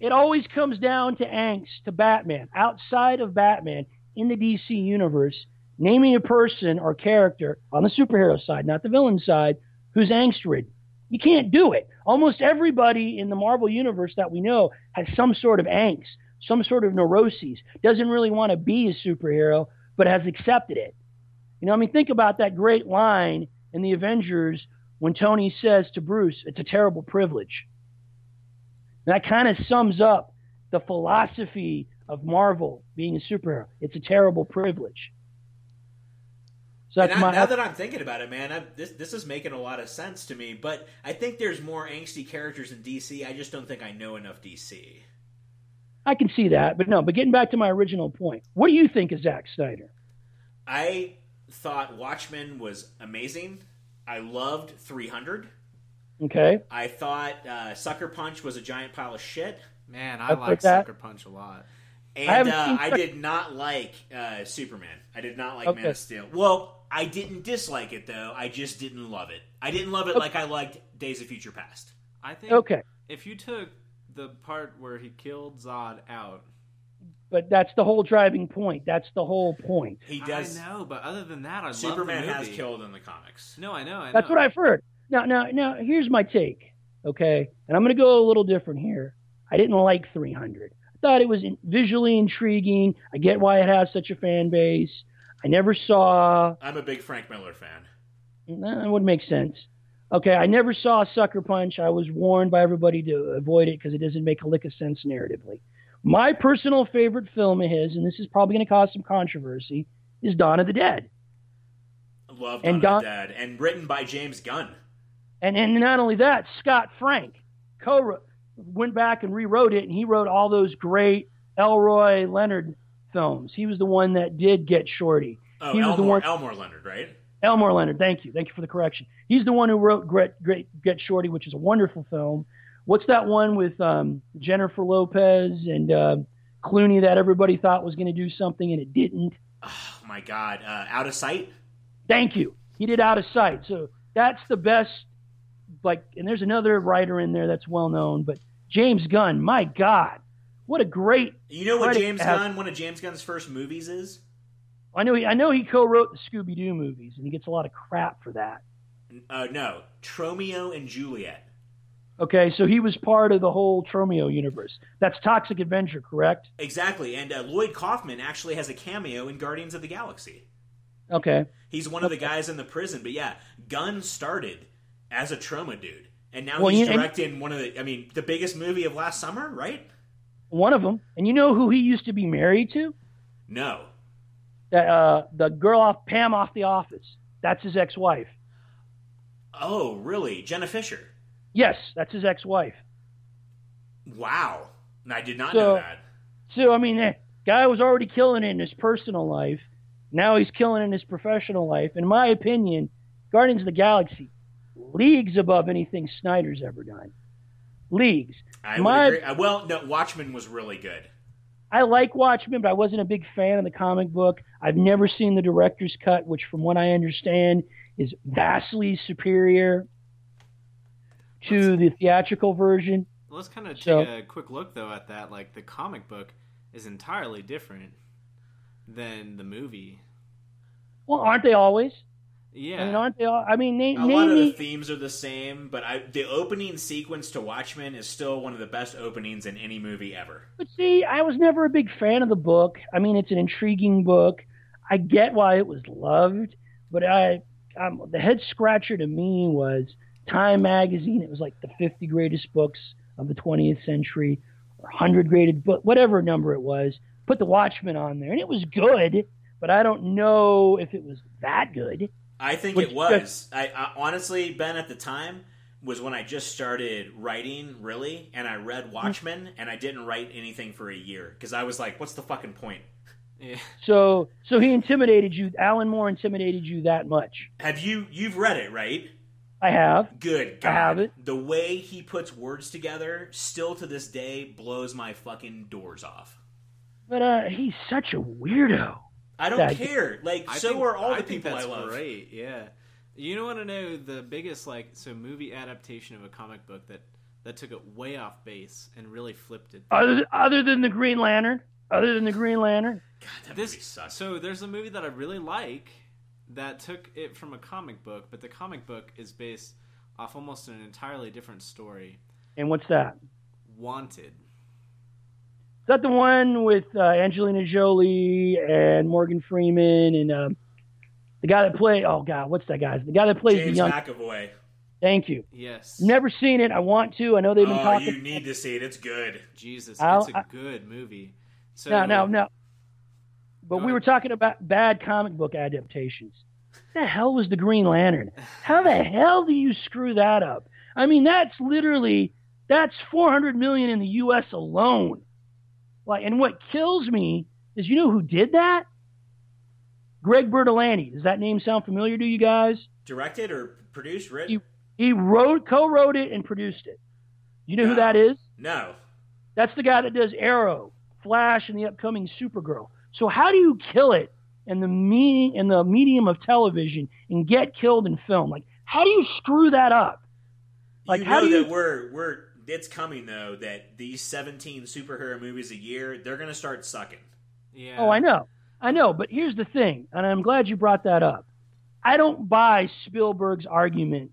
it always comes down to angst to Batman. Outside of Batman, in the DC universe, naming a person or character on the superhero side, not the villain side, who's angst-ridden. You can't do it. Almost everybody in the Marvel universe that we know has some sort of angst, some sort of neuroses, doesn't really want to be a superhero, but has accepted it. You know, I mean, think about that great line in The Avengers when Tony says to Bruce, "It's a terrible privilege." And that kind of sums up the philosophy of Marvel being a superhero. It's a terrible privilege. So that's now that I'm thinking about it, man, this is making a lot of sense to me. But I think there's more angsty characters in DC. I just don't think I know enough DC. I can see that, but getting back to my original point, what do you think of Zack Snyder? I thought Watchmen was amazing. I loved 300. Okay. I thought Sucker Punch was a giant pile of shit. Man, I like Sucker Punch a lot. And I did not like Superman. I did not like Man of Steel. Well, I didn't dislike it, though. I just didn't love it. I didn't love it like I liked Days of Future Past. I think if you took the part where he killed Zod out. But that's the whole driving point. That's the whole point. He does. I know, but other than that, I love the movie. Superman has killed in the comics. No, I know. That's what I've heard. Now, here's my take, okay? And I'm going to go a little different here. I didn't like 300. Thought it was visually intriguing. I get why it has such a fan base. I never saw... I'm a big Frank Miller fan. That would make sense. Okay, I never saw Sucker Punch. I was warned by everybody to avoid it because it doesn't make a lick of sense narratively. My personal favorite film of his, and this is probably going to cause some controversy, is Dawn of the Dead. I love Dawn of the Dead. And written by James Gunn. And not only that, Scott Frank, co-wrote, went back and rewrote it, and he wrote all those great Elroy Leonard films. He was the one that did Get Shorty. Oh, Elmore Leonard, right? Elmore Leonard, thank you. Thank you for the correction. He's the one who wrote great Get Shorty, which is a wonderful film. What's that one with Jennifer Lopez and Clooney that everybody thought was going to do something, and it didn't? Oh, my God. Out of Sight? Thank you. He did Out of Sight. So that's the best, like, and there's another writer in there that's well-known, but James Gunn, my God, what a great... You know what one of James Gunn's first movies is? I know he co-wrote the Scooby-Doo movies, and he gets a lot of crap for that. No, Tromeo and Juliet. Okay, so he was part of the whole Tromeo universe. That's Toxic Avenger, correct? Exactly, and Lloyd Kaufman actually has a cameo in Guardians of the Galaxy. Okay. He's one of the guys in the prison, but yeah, Gunn started as a trauma dude. And now he's directing one of the biggest movie of last summer, right? One of them. And you know who he used to be married to? No. The girl, Pam, off The Office. That's his ex-wife. Oh, really? Jenna Fisher? Yes, that's his ex-wife. Wow. I did not know that. So, I mean, Guy was already killing it in his personal life. Now he's killing it in his professional life. In my opinion, Guardians of the Galaxy, leagues above anything Snyder's ever done. Leagues. I would agree. Well, no, Watchmen was really good. I like Watchmen, but I wasn't a big fan of the comic book. I've never seen the director's cut, which from what I understand is vastly superior to the theatrical version. Let's kind of take a quick look, though, at that. Like, the comic book is entirely different than the movie. Well, aren't they always? Yeah. I mean, aren't they all? I mean, a lot of the themes are the same, but the opening sequence to Watchmen is still one of the best openings in any movie ever. But see, I was never a big fan of the book. I mean, it's an intriguing book. I get why it was loved, but the head scratcher to me was Time Magazine. It was like the 50 greatest books of the 20th century, or 100 greatest book, whatever number it was. Put the Watchmen on there, and it was good, but I don't know if it was that good. I think it was. I honestly, Ben, at the time, was when I just started writing, really, and I read Watchmen, and I didn't write anything for a year, because I was like, what's the fucking point? Yeah. So he intimidated you, Alan Moore intimidated you that much. You've read it, right? I have. Good God. I have it. The way he puts words together, still to this day, blows my fucking doors off. But he's such a weirdo. I don't care. Like, so are all the people I love. Great, yeah. You want to know the biggest, like, movie adaptation of a comic book that took it way off base and really flipped it. Other than the Green Lantern. God, that movie sucks. So there's a movie that I really like that took it from a comic book, but the comic book is based off almost an entirely different story. And what's that? Wanted. Is that the one with Angelina Jolie and Morgan Freeman and the guy that played? Oh God, what's that guy? The guy that plays James McAvoy. Thank you. Yes. Never seen it. I want to. I know they've been talking. You need to see it. It's good. Jesus, it's a good movie. So, no. But we were talking about bad comic book adaptations. What the hell was the Green Lantern? How the hell do you screw that up? I mean, that's $400 million in the U.S. alone. Like, and what kills me is, you know who did that? Greg Bertolani. Does that name sound familiar to you guys? Directed or produced, written? He co-wrote it and produced it. You know who that is? No. That's the guy that does Arrow, Flash, and the upcoming Supergirl. So how do you kill it in the medium of television and get killed in film? Like, how do you screw that up? Like, it's coming, though, that these 17 superhero movies a year, they're going to start sucking. Yeah. Oh, I know. But here's the thing, and I'm glad you brought that up. I don't buy Spielberg's argument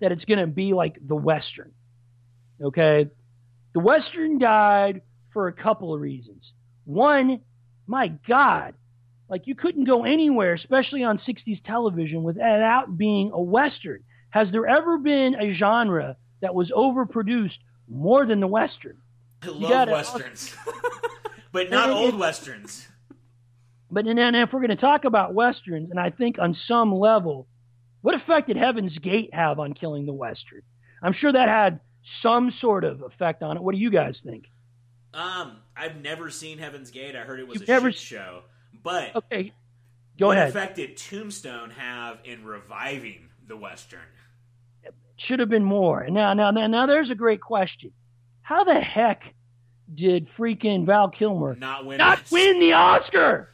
that it's going to be like the Western. Okay? The Western died for a couple of reasons. One, my God, like you couldn't go anywhere, especially on 60s television, without being a Western. Has there ever been a genre that was overproduced more than the Western? I love Westerns. But not old Westerns. But then if we're going to talk about Westerns, and I think on some level, what effect did Heaven's Gate have on killing the Western? I'm sure that had some sort of effect on it. What do you guys think? I've never seen Heaven's Gate. I heard it was shit show. But okay. What effect did Tombstone have in reviving the Western? Should have been more. Now there's a great question. How the heck did freaking Val Kilmer not win the Oscar?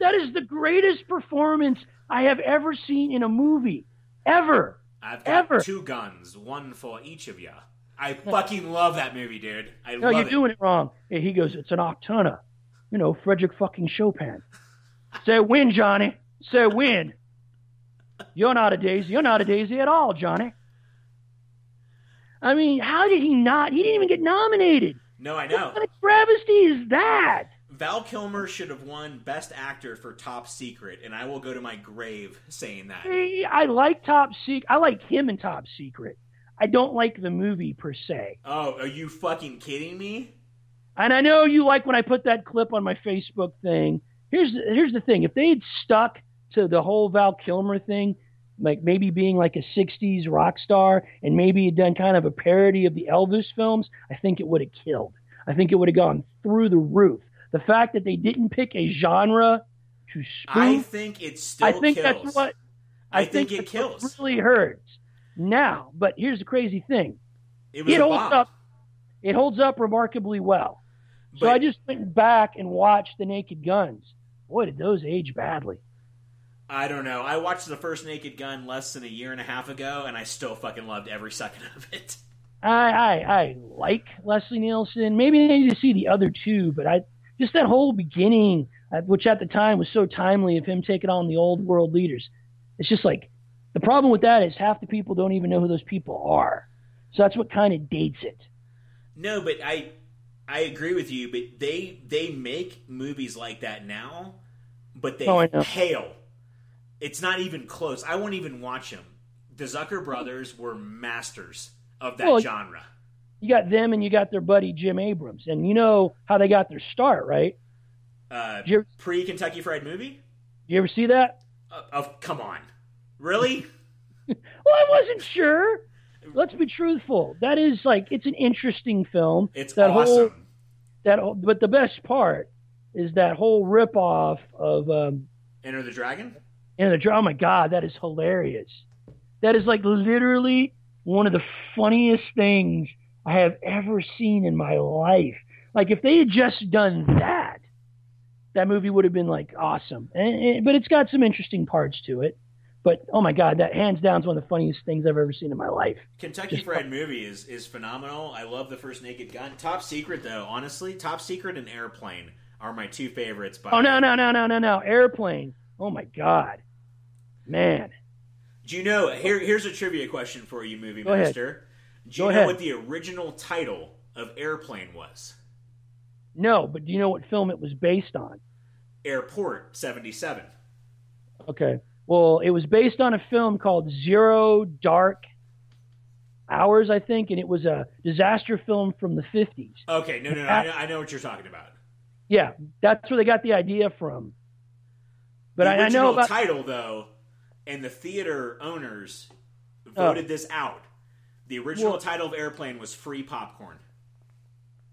That is the greatest performance I have ever seen in a movie. Ever. I've got two guns, one for each of you. I fucking love that movie, dude. No, you're doing it wrong. He goes, it's an Nocturne. You know, Frederick fucking Chopin. Say win, Johnny. Say win. You're not a daisy. You're not a daisy at all, Johnny. I mean, how did he not? He didn't even get nominated. No, I know. What kind of travesty is that? Val Kilmer should have won Best Actor for Top Secret, and I will go to my grave saying that. See, I like Top Secret. I like him in Top Secret. I don't like the movie per se. Oh, are you fucking kidding me? And I know you like when I put that clip on my Facebook thing. Here's the thing. If they had stuck to the whole Val Kilmer thing, like maybe being like a 60s rock star, and maybe he'd done kind of a parody of the Elvis films, I think it would have killed. I think it would have gone through the roof. The fact that they didn't pick a genre to spoof, I think it still kills. I think kills. That's what I think it kills. What really hurts now, but here's the crazy thing: it holds up remarkably well. But, so I just went back and watched The Naked Guns. Boy, did those age badly. I don't know. I watched the first Naked Gun less than a year and a half ago, and I still fucking loved every second of it. I like Leslie Nielsen. Maybe I need to see the other two, but just that whole beginning, which at the time was so timely, of him taking on the old world leaders. It's just like, the problem with that is half the people don't even know who those people are. So that's what kind of dates it. No, but I agree with you, but they make movies like that now, but they pale. It's not even close. I won't even watch them. The Zucker brothers were masters of that genre. You got them and you got their buddy Jim Abrams. And you know how they got their start, right? Pre-Kentucky Fried Movie? You ever see that? Come on. Really? Well, I wasn't sure. Let's be truthful. That is it's an interesting film. It's that awesome. But the best part is that whole ripoff of... Enter the Dragon? Oh my God, that is hilarious. That is literally one of the funniest things I have ever seen in my life. If they had just done that, that movie would have been awesome. But it's got some interesting parts to it. But oh my God, that hands down is one of the funniest things I've ever seen in my life. Kentucky Fried Movie is phenomenal. I love the first Naked Gun. Top Secret though, honestly, Top Secret and Airplane are my two favorites. By no, Airplane. Oh my God. Man. Do you know, here's a trivia question for you, Movie Master. Do you know what the original title of Airplane was? No, but do you know what film it was based on? Airport 77. Okay. Well, it was based on a film called Zero Dark Hours, I think, and it was a disaster film from the 50s. Okay, no, I know what you're talking about. Yeah, that's where they got the idea from. But I know about the title, though, and the theater owners voted this out. The original title of Airplane was Free Popcorn.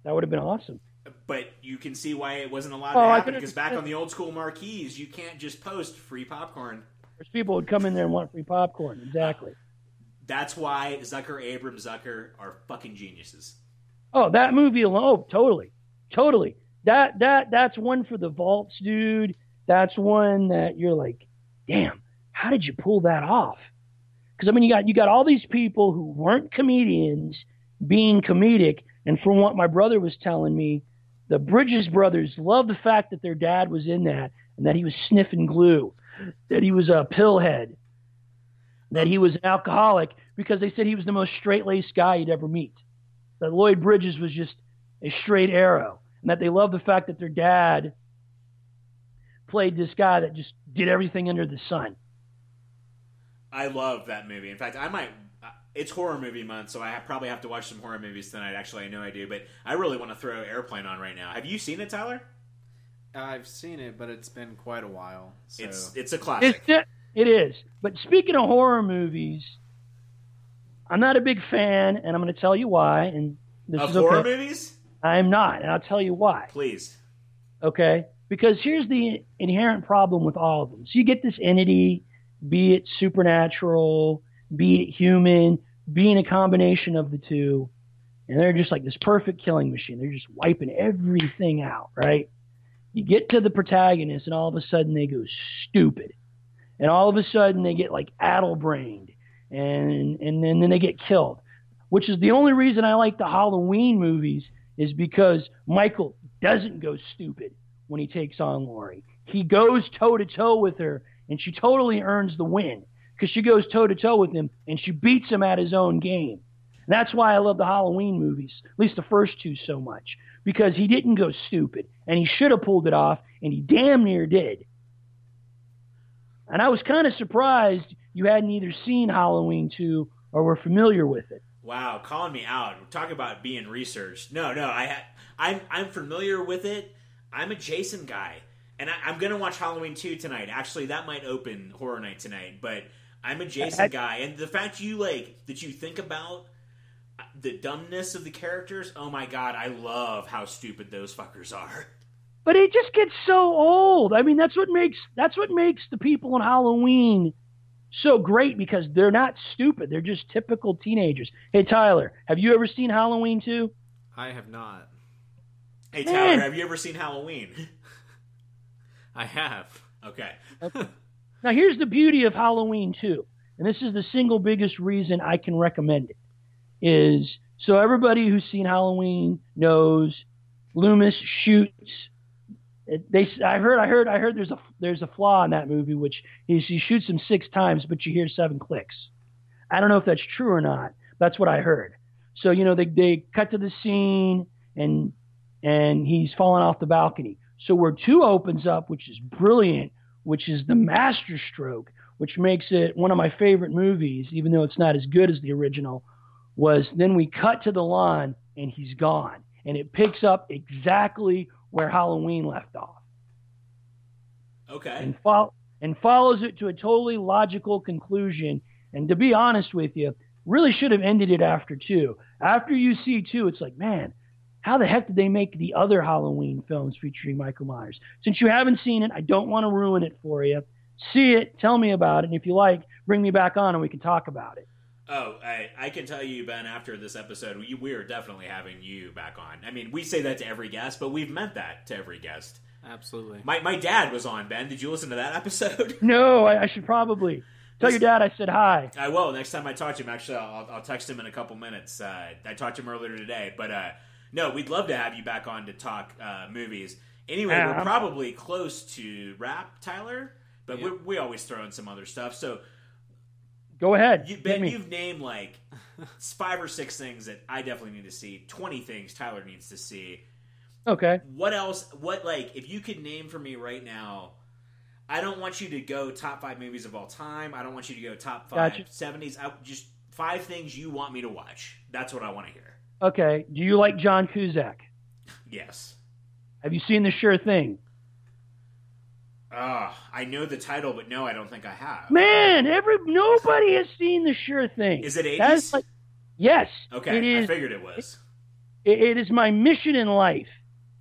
That would have been awesome. But you can see why it wasn't allowed to happen, because back on the old school marquees, you can't just post Free Popcorn. People would come in there and want free popcorn. Exactly. That's why Zucker, Abrams, Zucker are fucking geniuses. Oh, that movie alone. Oh, totally. Totally. That's one for the vaults, dude. That's one that you're like, damn, how did you pull that off? Because, I mean, you got all these people who weren't comedians being comedic. And from what my brother was telling me, the Bridges brothers loved the fact that their dad was in that, and that he was sniffing glue, that he was a pillhead, that he was an alcoholic, because they said he was the most straight-laced guy you'd ever meet. That Lloyd Bridges was just a straight arrow, and that they loved the fact that their dad played this guy that just did everything under the sun. I love that movie. In fact, I might... It's horror movie month, so I probably have to watch some horror movies tonight. Actually, I know I do, but I really want to throw Airplane on right now. Have you seen it, Tyler? I've seen it, but it's been quite a while. So. It's a classic. It is. But speaking of horror movies, I'm not a big fan, and I'm going to tell you why. And this is horror movies? I'm not, and I'll tell you why. Please. Okay? Because here's the inherent problem with all of them. So you get this entity, be it supernatural, be it human, being a combination of the two, and they're just like this perfect killing machine. They're just wiping everything out, right? You get to the protagonist, and all of a sudden they go stupid. And all of a sudden they get addle-brained, and then they get killed, which is the only reason I like the Halloween movies, is because Michael doesn't go stupid when he takes on Laurie. He goes toe-to-toe with her, and she totally earns the win, because she goes toe-to-toe with him, and she beats him at his own game. And that's why I love the Halloween movies, at least the first two, so much, because he didn't go stupid, and he should have pulled it off, and he damn near did. And I was kind of surprised you hadn't either seen Halloween 2 or were familiar with it. Wow, calling me out. We're talking about being researched. No, I'm familiar with it. I'm a Jason guy, and I'm going to watch Halloween 2 tonight. Actually, that might open Horror Night tonight, but... I'm a Jason guy, and the fact you that you think about the dumbness of the characters, oh my God, I love how stupid those fuckers are. But it just gets so old. I mean, that's what makes the people in Halloween so great, because they're not stupid. They're just typical teenagers. Hey, Tyler, have you ever seen Halloween 2? I have not. Hey, man. Tyler, have you ever seen Halloween? I have. Okay. Now, here's the beauty of Halloween 2, and this is the single biggest reason I can recommend it, is so everybody who's seen Halloween knows Loomis shoots. I heard there's a flaw in that movie, which is he shoots him 6 times, but you hear 7 clicks. I don't know if that's true or not. That's what I heard. So, you know, they cut to the scene and he's falling off the balcony. So where 2 opens up, which is brilliant, which is the masterstroke, which makes it one of my favorite movies, even though it's not as good as the original, was then we cut to the lawn and he's gone. And it picks up exactly where Halloween left off. Okay. And follows it to a totally logical conclusion. And to be honest with you, really should have ended it after 2. After you see 2, it's like, man, how the heck did they make the other Halloween films featuring Michael Myers? Since you haven't seen it, I don't want to ruin it for you. See it, tell me about it, and if you like, bring me back on and we can talk about it. Oh, I can tell you, Ben, after this episode, we are definitely having you back on. I mean, we say that to every guest, but we've meant that to every guest. Absolutely. My dad was on, Ben. Did you listen to that episode? No, I should probably. Tell your dad I said hi. I will. Next time I talk to him, actually, I'll text him in a couple minutes. I talked to him earlier today. But, no, we'd love to have you back on to talk movies. Anyway, we're probably close to wrap, Tyler, but yeah. we always throw in some other stuff, so... Go ahead. Ben, you've named like 5 or 6 things that I definitely need to see. 20 things Tyler needs to see. Okay. What else? What, like, if you could name for me right now, I don't want you to go top 5 movies of all time. I don't want you to go top 5 gotcha. 70s. Just 5 things you want me to watch. That's what I want to hear. Okay. Do you like John Cusack? Yes. Have you seen The Sure Thing? I know the title, but no, I don't think I have. Man, nobody has seen The Sure Thing. Is it 80s? Like, yes. Okay, I figured it was. It is my mission in life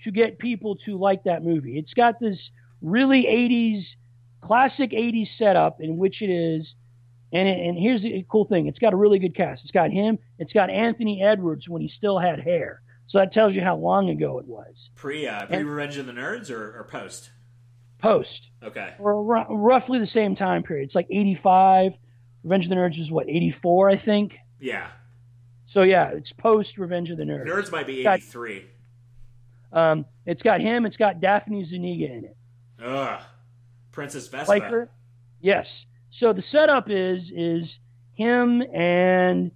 to get people to like that movie. It's got this really 80s, classic 80s setup in which it is, and here's the cool thing. It's got a really good cast. It's got him. It's got Anthony Edwards when he still had hair. So that tells you how long ago it was. Pre Revenge of the Nerds or post? Post. Okay. Or roughly the same time period. It's like 85. Revenge of the Nerds is what, 84, I think? Yeah. So, yeah, it's post Revenge of the Nerds. Nerds might be 83. It's got him. It's got Daphne Zuniga in it. Ugh. Princess Vespa. Like her? Yes. So the setup is him and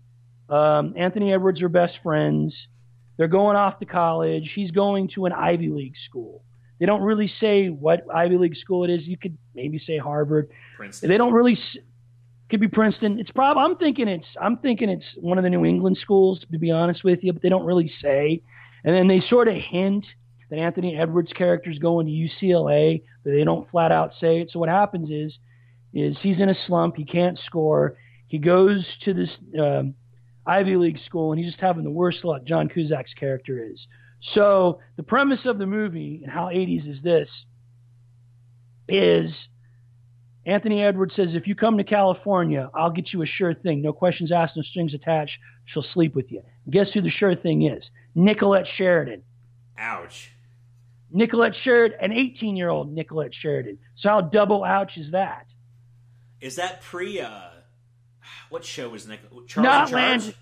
Anthony Edwards are best friends. They're going off to college. He's going to an Ivy League school. They don't really say what Ivy League school it is. You could maybe say Harvard. Princeton. They don't really. Could be Princeton. It's probably. I'm thinking it's one of the New England schools, to be honest with you. But they don't really say. And then they sort of hint that Anthony Edwards' character is going to UCLA, but they don't flat out say it. So what happens is he's in a slump. He can't score. He goes to this Ivy League school, and he's just having the worst luck. John Cusack's character is. So the premise of the movie, and how 80s is this, is Anthony Edwards says, if you come to California, I'll get you a sure thing. No questions asked, no strings attached. She'll sleep with you. And guess who the sure thing is? Nicolette Sheridan. Ouch. Nicolette Sheridan, an 18-year-old Nicolette Sheridan. So how double ouch is that? Is that pre, what show was Nicolette? Charles and Charles?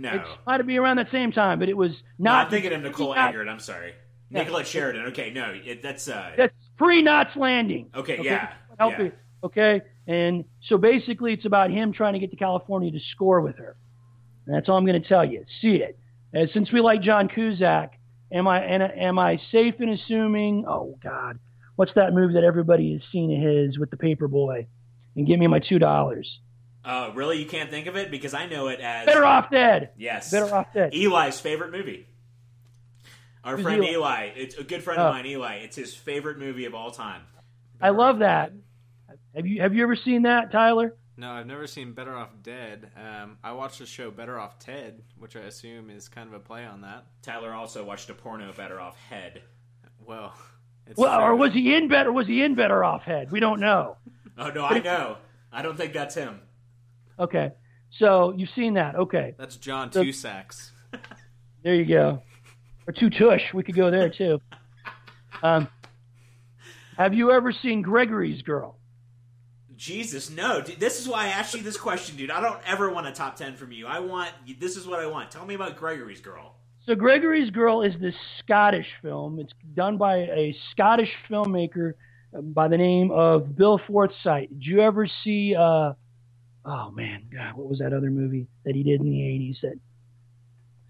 No. It might be around that same time, but it was not... No, I'm thinking of Nicole Eggert. I'm sorry. Yeah. Nicolette Sheridan. Okay, no, that's pre-Knots Landing. Okay, yeah. Healthy. Okay, and so basically it's about him trying to get to California to score with her. And that's all I'm going to tell you. See it. And since we like John Cusack, am I safe in assuming... Oh, God. What's that movie that everybody has seen of his with the paper boy? And give me my $2. Really? You can't think of it? Because I know it as... Better Off Dead. Yes. Better Off Dead. Eli's favorite movie. Our Who's friend Eli? It's a good friend of mine, Eli. It's his favorite movie of all time. Better I love that. Dead. Have you ever seen that, Tyler? No, I've never seen Better Off Dead. I watched the show Better Off Ted, which I assume is kind of a play on that. Tyler also watched a porno, Better Off Head. Well... Well, or was he in better? Was he in Better Off Head? We don't know. Oh no, I know. I don't think that's him. Okay, so you've seen that. Okay, that's John Two Sacks. There you go, or Two Tush. We could go there too. Have you ever seen Gregory's Girl? Jesus, no. Dude, this is why I asked you this question, dude. I don't ever want a top 10 from you. This is what I want. Tell me about Gregory's Girl. So Gregory's Girl is this Scottish film. It's done by a Scottish filmmaker by the name of Bill Forsyth. Did you ever see, what was that other movie that he did in the 80s?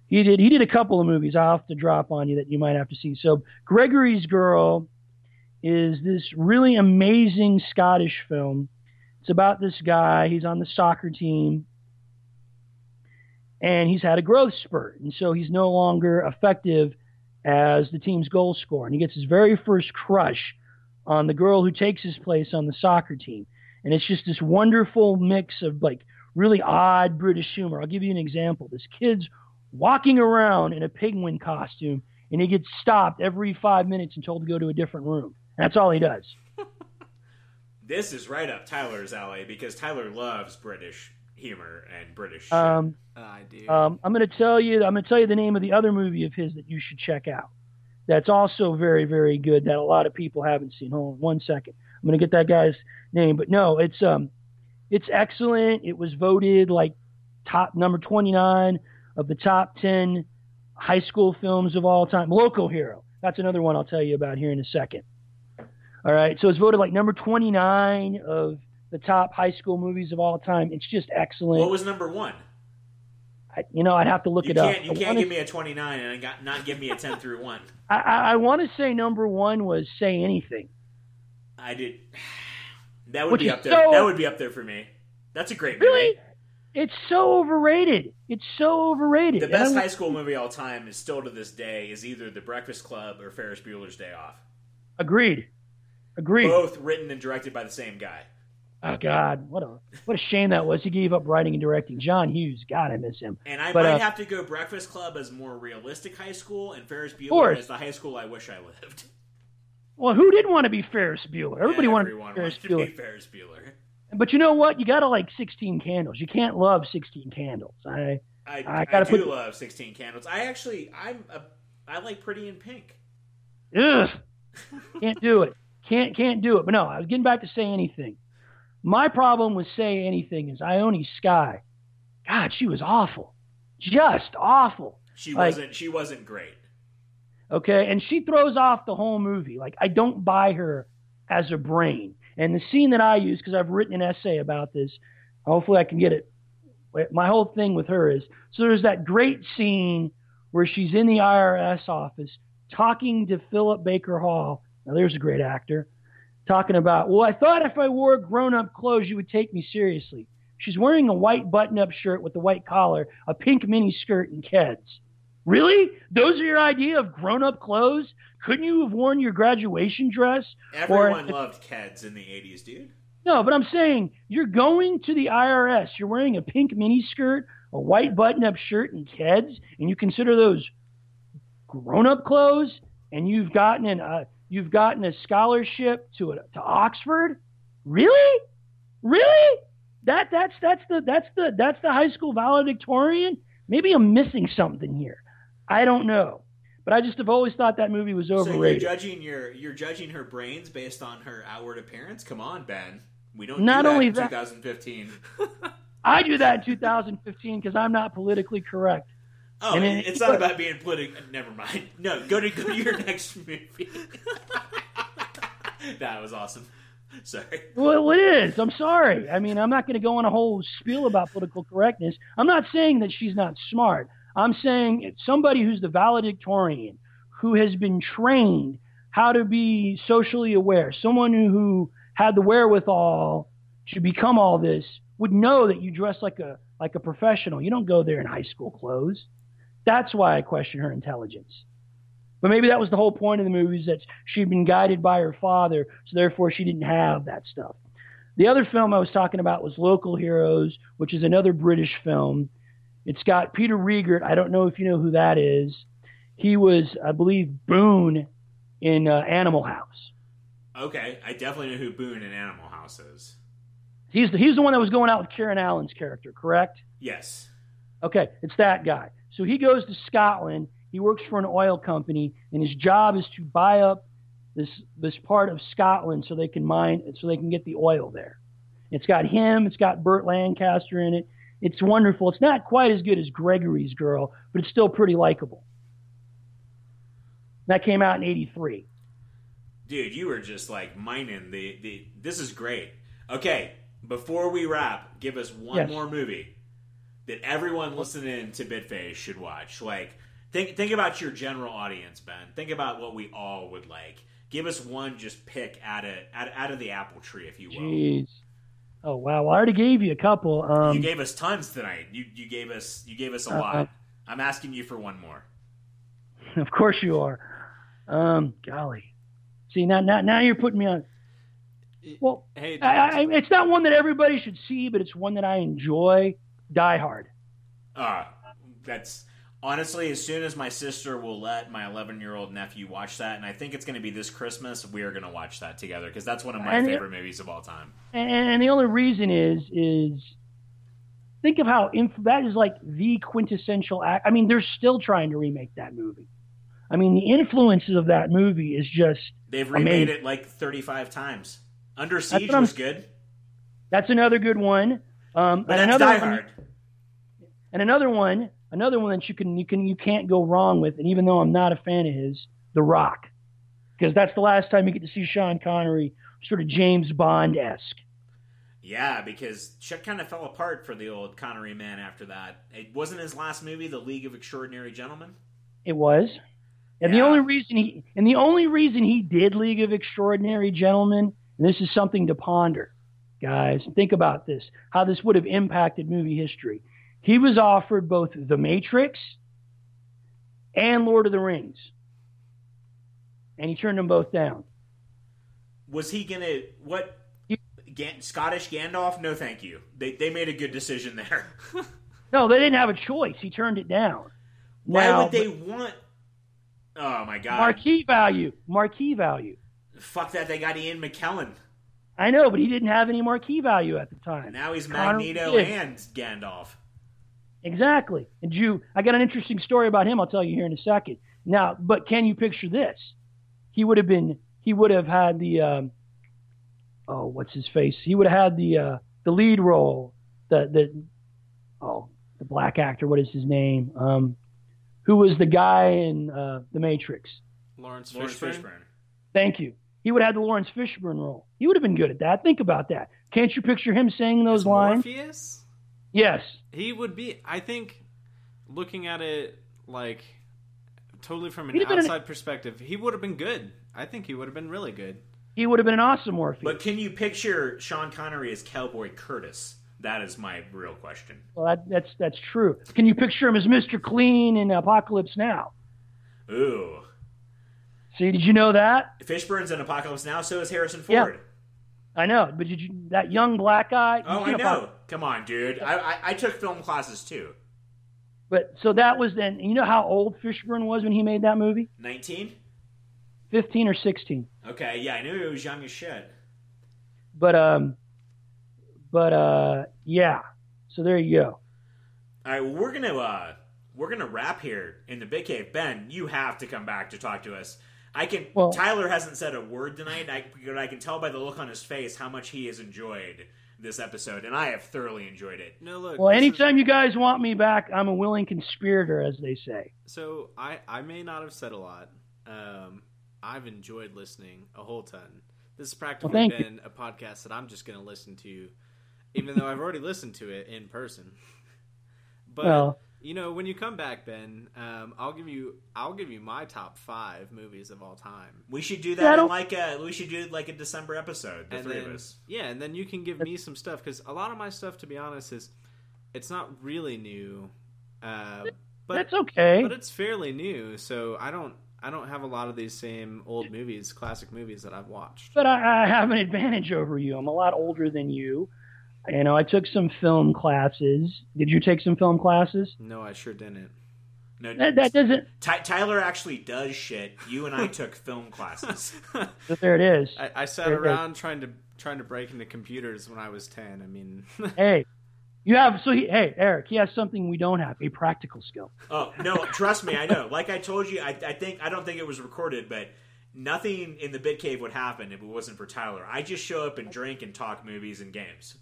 He did a couple of movies I'll have to drop on you that you might have to see. So Gregory's Girl is this really amazing Scottish film. It's about this guy. He's on the soccer team, and he's had a growth spurt, and so he's no longer effective as the team's goal scorer. And he gets his very first crush on the girl who takes his place on the soccer team. And it's just this wonderful mix of like really odd British humor. I'll give you an example. This kid's walking around in a penguin costume, and he gets stopped every 5 minutes and told to go to a different room. And that's all he does. This is right up Tyler's alley because Tyler loves British humor and British shit. I do. I'm going to tell you the name of the other movie of his that you should check out. That's also very, very good that a lot of people haven't seen. Hold on one second. I'm going to get that guy's name, but no, it's excellent. It was voted like top number 29 of the top 10 high school films of all time. Local Hero. That's another one I'll tell you about here in a second. All right. So it's voted like number 29 of the top high school movies of all time. It's just excellent. What was number one? I'd have to look it up. You can't give me a 29 and not give me a 10 through 1. I want to say number one was Say Anything. I did. That would be up there for me. That's a great movie. Really? It's so overrated. The best high school movie all time is still to this day is either The Breakfast Club or Ferris Bueller's Day Off. Agreed. Both written and directed by the same guy. Oh God, what a shame that was. He gave up writing and directing. John Hughes, God, I miss him. And I might have to go Breakfast Club as more realistic high school and Ferris Bueller as the high school I wish I lived. Well, who didn't want to be Ferris Bueller? Everyone wanted to be Ferris Bueller. But you know what? You got to like 16 Candles. You can't love 16 Candles. I love 16 Candles. I like Pretty in Pink. Ugh. Can't do it. But no, I was getting back to Say Anything. My problem with Say Anything is Ione Skye. God, she was awful. Just awful. She wasn't great. Okay, and she throws off the whole movie. Like, I don't buy her as a brain. And the scene that I use, because I've written an essay about this, hopefully I can get it. My whole thing with her is, so there's that great scene where she's in the IRS office talking to Philip Baker Hall. Now, there's a great actor. Talking about, well, I thought if I wore grown-up clothes, you would take me seriously. She's wearing a white button-up shirt with a white collar, a pink mini skirt, and Keds. Really? Those are your idea of grown-up clothes? Couldn't you have worn your graduation dress? Everyone loved Keds in the 80s, dude. No, but I'm saying you're going to the IRS. You're wearing a pink miniskirt, a white button-up shirt, and Keds, and you consider those grown-up clothes, and you've gotten a scholarship to Oxford. Really? Really? That's the high school valedictorian. Maybe I'm missing something here. I don't know, but I just have always thought that movie was overrated. So you're judging her brains based on her outward appearance? Come on, Ben. We don't not do that only in 2015. I do that in 2015 because I'm not politically correct. Oh, and it's not about being political. Never mind. No, go to your next movie. That was awesome. Sorry. Well, it is. I'm sorry. I mean, I'm not going to go on a whole spiel about political correctness. I'm not saying that she's not smart. I'm saying it's somebody who's the valedictorian, who has been trained how to be socially aware, someone who had the wherewithal to become all this, would know that you dress like a professional. You don't go there in high school clothes. That's why I question her intelligence. But maybe that was the whole point of the movie, is that she'd been guided by her father, so therefore she didn't have that stuff. The other film I was talking about was Local Heroes, which is another British film. It's got Peter Riegert. I don't know if you know who that is. He was, I believe, Boone in Animal House. Okay, I definitely know who Boone in Animal House is. He's the one that was going out with Karen Allen's character, correct? Yes. Okay, it's that guy. So he goes to Scotland. He works for an oil company, and his job is to buy up this part of Scotland so they can mine, so they can get the oil there. It's got him. It's got Burt Lancaster in it. It's wonderful. It's not quite as good as Gregory's Girl, but it's still pretty likable. That came out in 1983. Dude, you were just like mining the. This is great. Okay, before we wrap, give us one more movie that everyone listening to Bitface should watch. Like, think about your general audience, Ben. Think about what we all would like. Give us one, just pick out of the apple tree, if you will. Jeez. Oh wow! Well, I already gave you a couple. You gave us tons tonight. You gave us a lot. I'm asking you for one more. Of course you are. Golly, see now you're putting me on. Well, hey, it's not one that everybody should see, but it's one that I enjoy. Die Hard. That's honestly, as soon as my sister will let my 11-year-old nephew watch that, and I think it's going to be this Christmas, we are going to watch that together because that's one of my favorite movies of all time. And the only reason is think of how that is like the quintessential act. I mean, they're still trying to remake that movie. I mean, the influences of that movie is just they've remade amazing. It like 35 times. Under Siege was good. That's another good one. But and that's Die Hard. And another one that you can't go wrong with, and even though I'm not a fan of his, The Rock, because that's the last time you get to see Sean Connery sort of James Bond-esque. Yeah, because shit kind of fell apart for the old Connery man after that. It wasn't his last movie, The League of Extraordinary Gentlemen. It was, and yeah. the only reason he did League of Extraordinary Gentlemen, and this is something to ponder, guys. Think about this: how this would have impacted movie history. He was offered both The Matrix and Lord of the Rings, and he turned them both down. Was he gonna Scottish Gandalf? No, thank you. They made a good decision there. No, they didn't have a choice. He turned it down. Why would they want? Oh my God! Marquee value. Fuck that! They got Ian McKellen. I know, but he didn't have any marquee value at the time. Now he's Magneto and Gandalf. Exactly. And I got an interesting story about him I'll tell you here in a second. Now, but can you picture this? He would have had the what's his face? He would have had the lead role, the black actor, what is his name? Who was the guy in The Matrix? Lawrence Fishburne. Thank you. He would have had the Lawrence Fishburne role. He would have been good at that. Think about that. Can't you picture him saying those lines? Morpheus? Yes. He would be, I think, looking at it like totally from an outside perspective, he would have been good. I think he would have been really good. He would have been an awesome Morpheus. But can you picture Sean Connery as Cowboy Curtis? That is my real question. Well, that's true. Can you picture him as Mr. Clean in Apocalypse Now? Ooh. See, did you know that? Fishburne's in Apocalypse Now, so is Harrison Ford. Yeah. I know, but did you that young black guy? Oh, I know. Come on, dude. I took film classes too. But so that was then. You know how old Fishburne was when he made that movie? 19, 15 or 16. Okay, yeah, I knew he was young as shit. But yeah. So there you go. All right, well, we're gonna wrap here in the Big Cave. Ben, you have to come back to talk to us. Tyler hasn't said a word tonight. I can tell by the look on his face how much he has enjoyed this episode, and I have thoroughly enjoyed it. No, look. Well, anytime you guys want me back, I'm a willing conspirator, as they say. So I may not have said a lot. I've enjoyed listening a whole ton. This has practically been a podcast that I'm just going to listen to, even though I've already listened to it in person. But. Well. You know, when you come back, Ben, I'll give you my top 5 movies of all time. We should do that we should do like a December episode, the three of us. Yeah, and then you can give me some stuff because a lot of my stuff, to be honest, it's not really new, but that's okay. But it's fairly new, so I don't have a lot of these same old movies, classic movies that I've watched. But I have an advantage over you. I'm a lot older than you. You know, I took some film classes. Did you take some film classes? No, I sure didn't. No, that doesn't. Tyler actually does shit. You and I took film classes. There it is. I sat around trying to break into computers when I was 10. I mean, hey, you have Eric. He has something we don't have: a practical skill. Oh no, trust me, I know. Like I told you, I don't think it was recorded, but nothing in the Bit Cave would happen if it wasn't for Tyler. I just show up and drink and talk movies and games.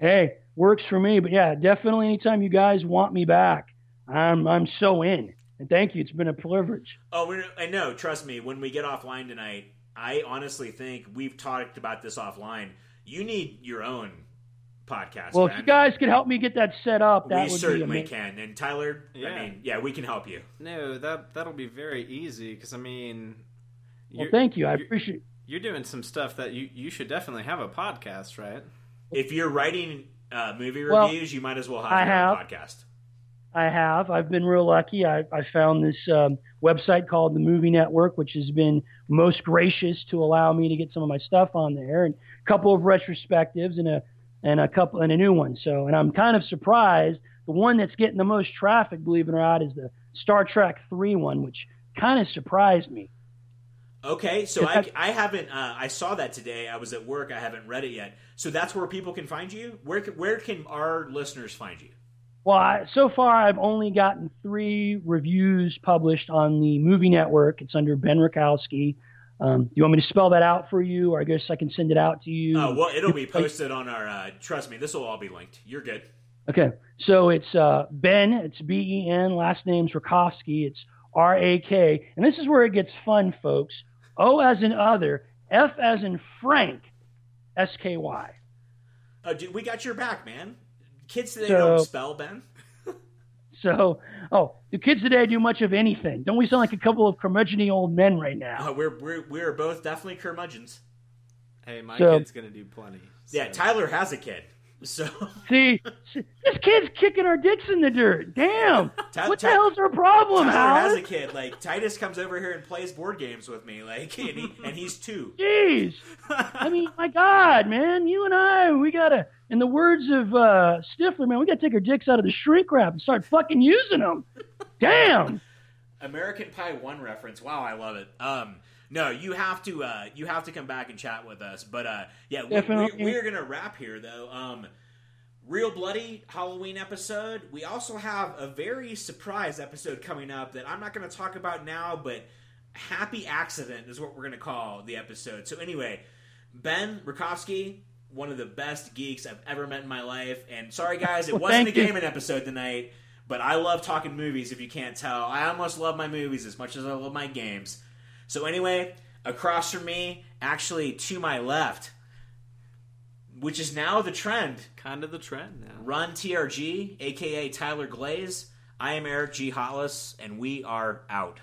Hey, works for me. But yeah, definitely, anytime you guys want me back. I'm so in, and thank you. It's been a privilege. Oh, I know. Trust me. When we get offline tonight, I honestly think we've talked about this offline. You need your own podcast. Well, man. If you guys could help me get that set up, that would certainly be amazing. Can. And Tyler, yeah. I mean, yeah, we can help you. No, that'll be very easy because I mean, well, thank you. I appreciate. You're doing some stuff that you should definitely have a podcast, right? If you're writing movie reviews, you might as well have a podcast. I have. I've been real lucky. I found this website called The Movie Network, which has been most gracious to allow me to get some of my stuff on there, and a couple of retrospectives and a new one. So, and I'm kind of surprised. The one that's getting the most traffic, believe it or not, is the Star Trek 3 one, which kind of surprised me. Okay, so I haven't. I saw that today. I was at work. I haven't read it yet. So that's where people can find you. Where can our listeners find you? Well, so far I've only gotten 3 reviews published on the Movie Network. It's under Ben Rakowski. Do you want me to spell that out for you, or I guess I can send it out to you? Oh, well, it'll be posted on our trust me, this will all be linked. You're good. Okay. So it's Ben, it's B-E-N, last name's Rakowski, it's R-A-K. And this is where it gets fun, folks. O as in other, F as in Frank, S-K-Y. Oh, dude, we got your back, man. Kids today don't spell, Ben. The kids today do much of anything. Don't we sound like a couple of curmudgeon-y old men right now? We're both definitely curmudgeons. Hey, my kid's gonna do plenty. So. Yeah, Tyler has a kid. So see, this kid's kicking our dicks in the dirt. Damn, what the hell's our problem? Tyler has a kid. Like Titus comes over here and plays board games with me. Like, and he's 2. Jeez, I mean, my God, man, you and I, we gotta. In the words of Stifler, man, we got to take our dicks out of the shrink wrap and start fucking using them. Damn. American Pie 1 reference. Wow, I love it. No, you have to come back and chat with us. But yeah, we are gonna wrap here though. Real Bloody Halloween episode. We also have a very surprise episode coming up that I'm not gonna talk about now, but Happy Accident is what we're gonna call the episode. So anyway, Ben Rakowski, one of the best geeks I've ever met in my life. And sorry, guys, it wasn't a gaming episode tonight, but I love talking movies, if you can't tell. I almost love my movies as much as I love my games. So anyway, across from me, actually to my left, which is now the trend. Kind of the trend now. Ron TRG, a.k.a. Tyler Glaze. I am Eric G. Hollis, and we are out.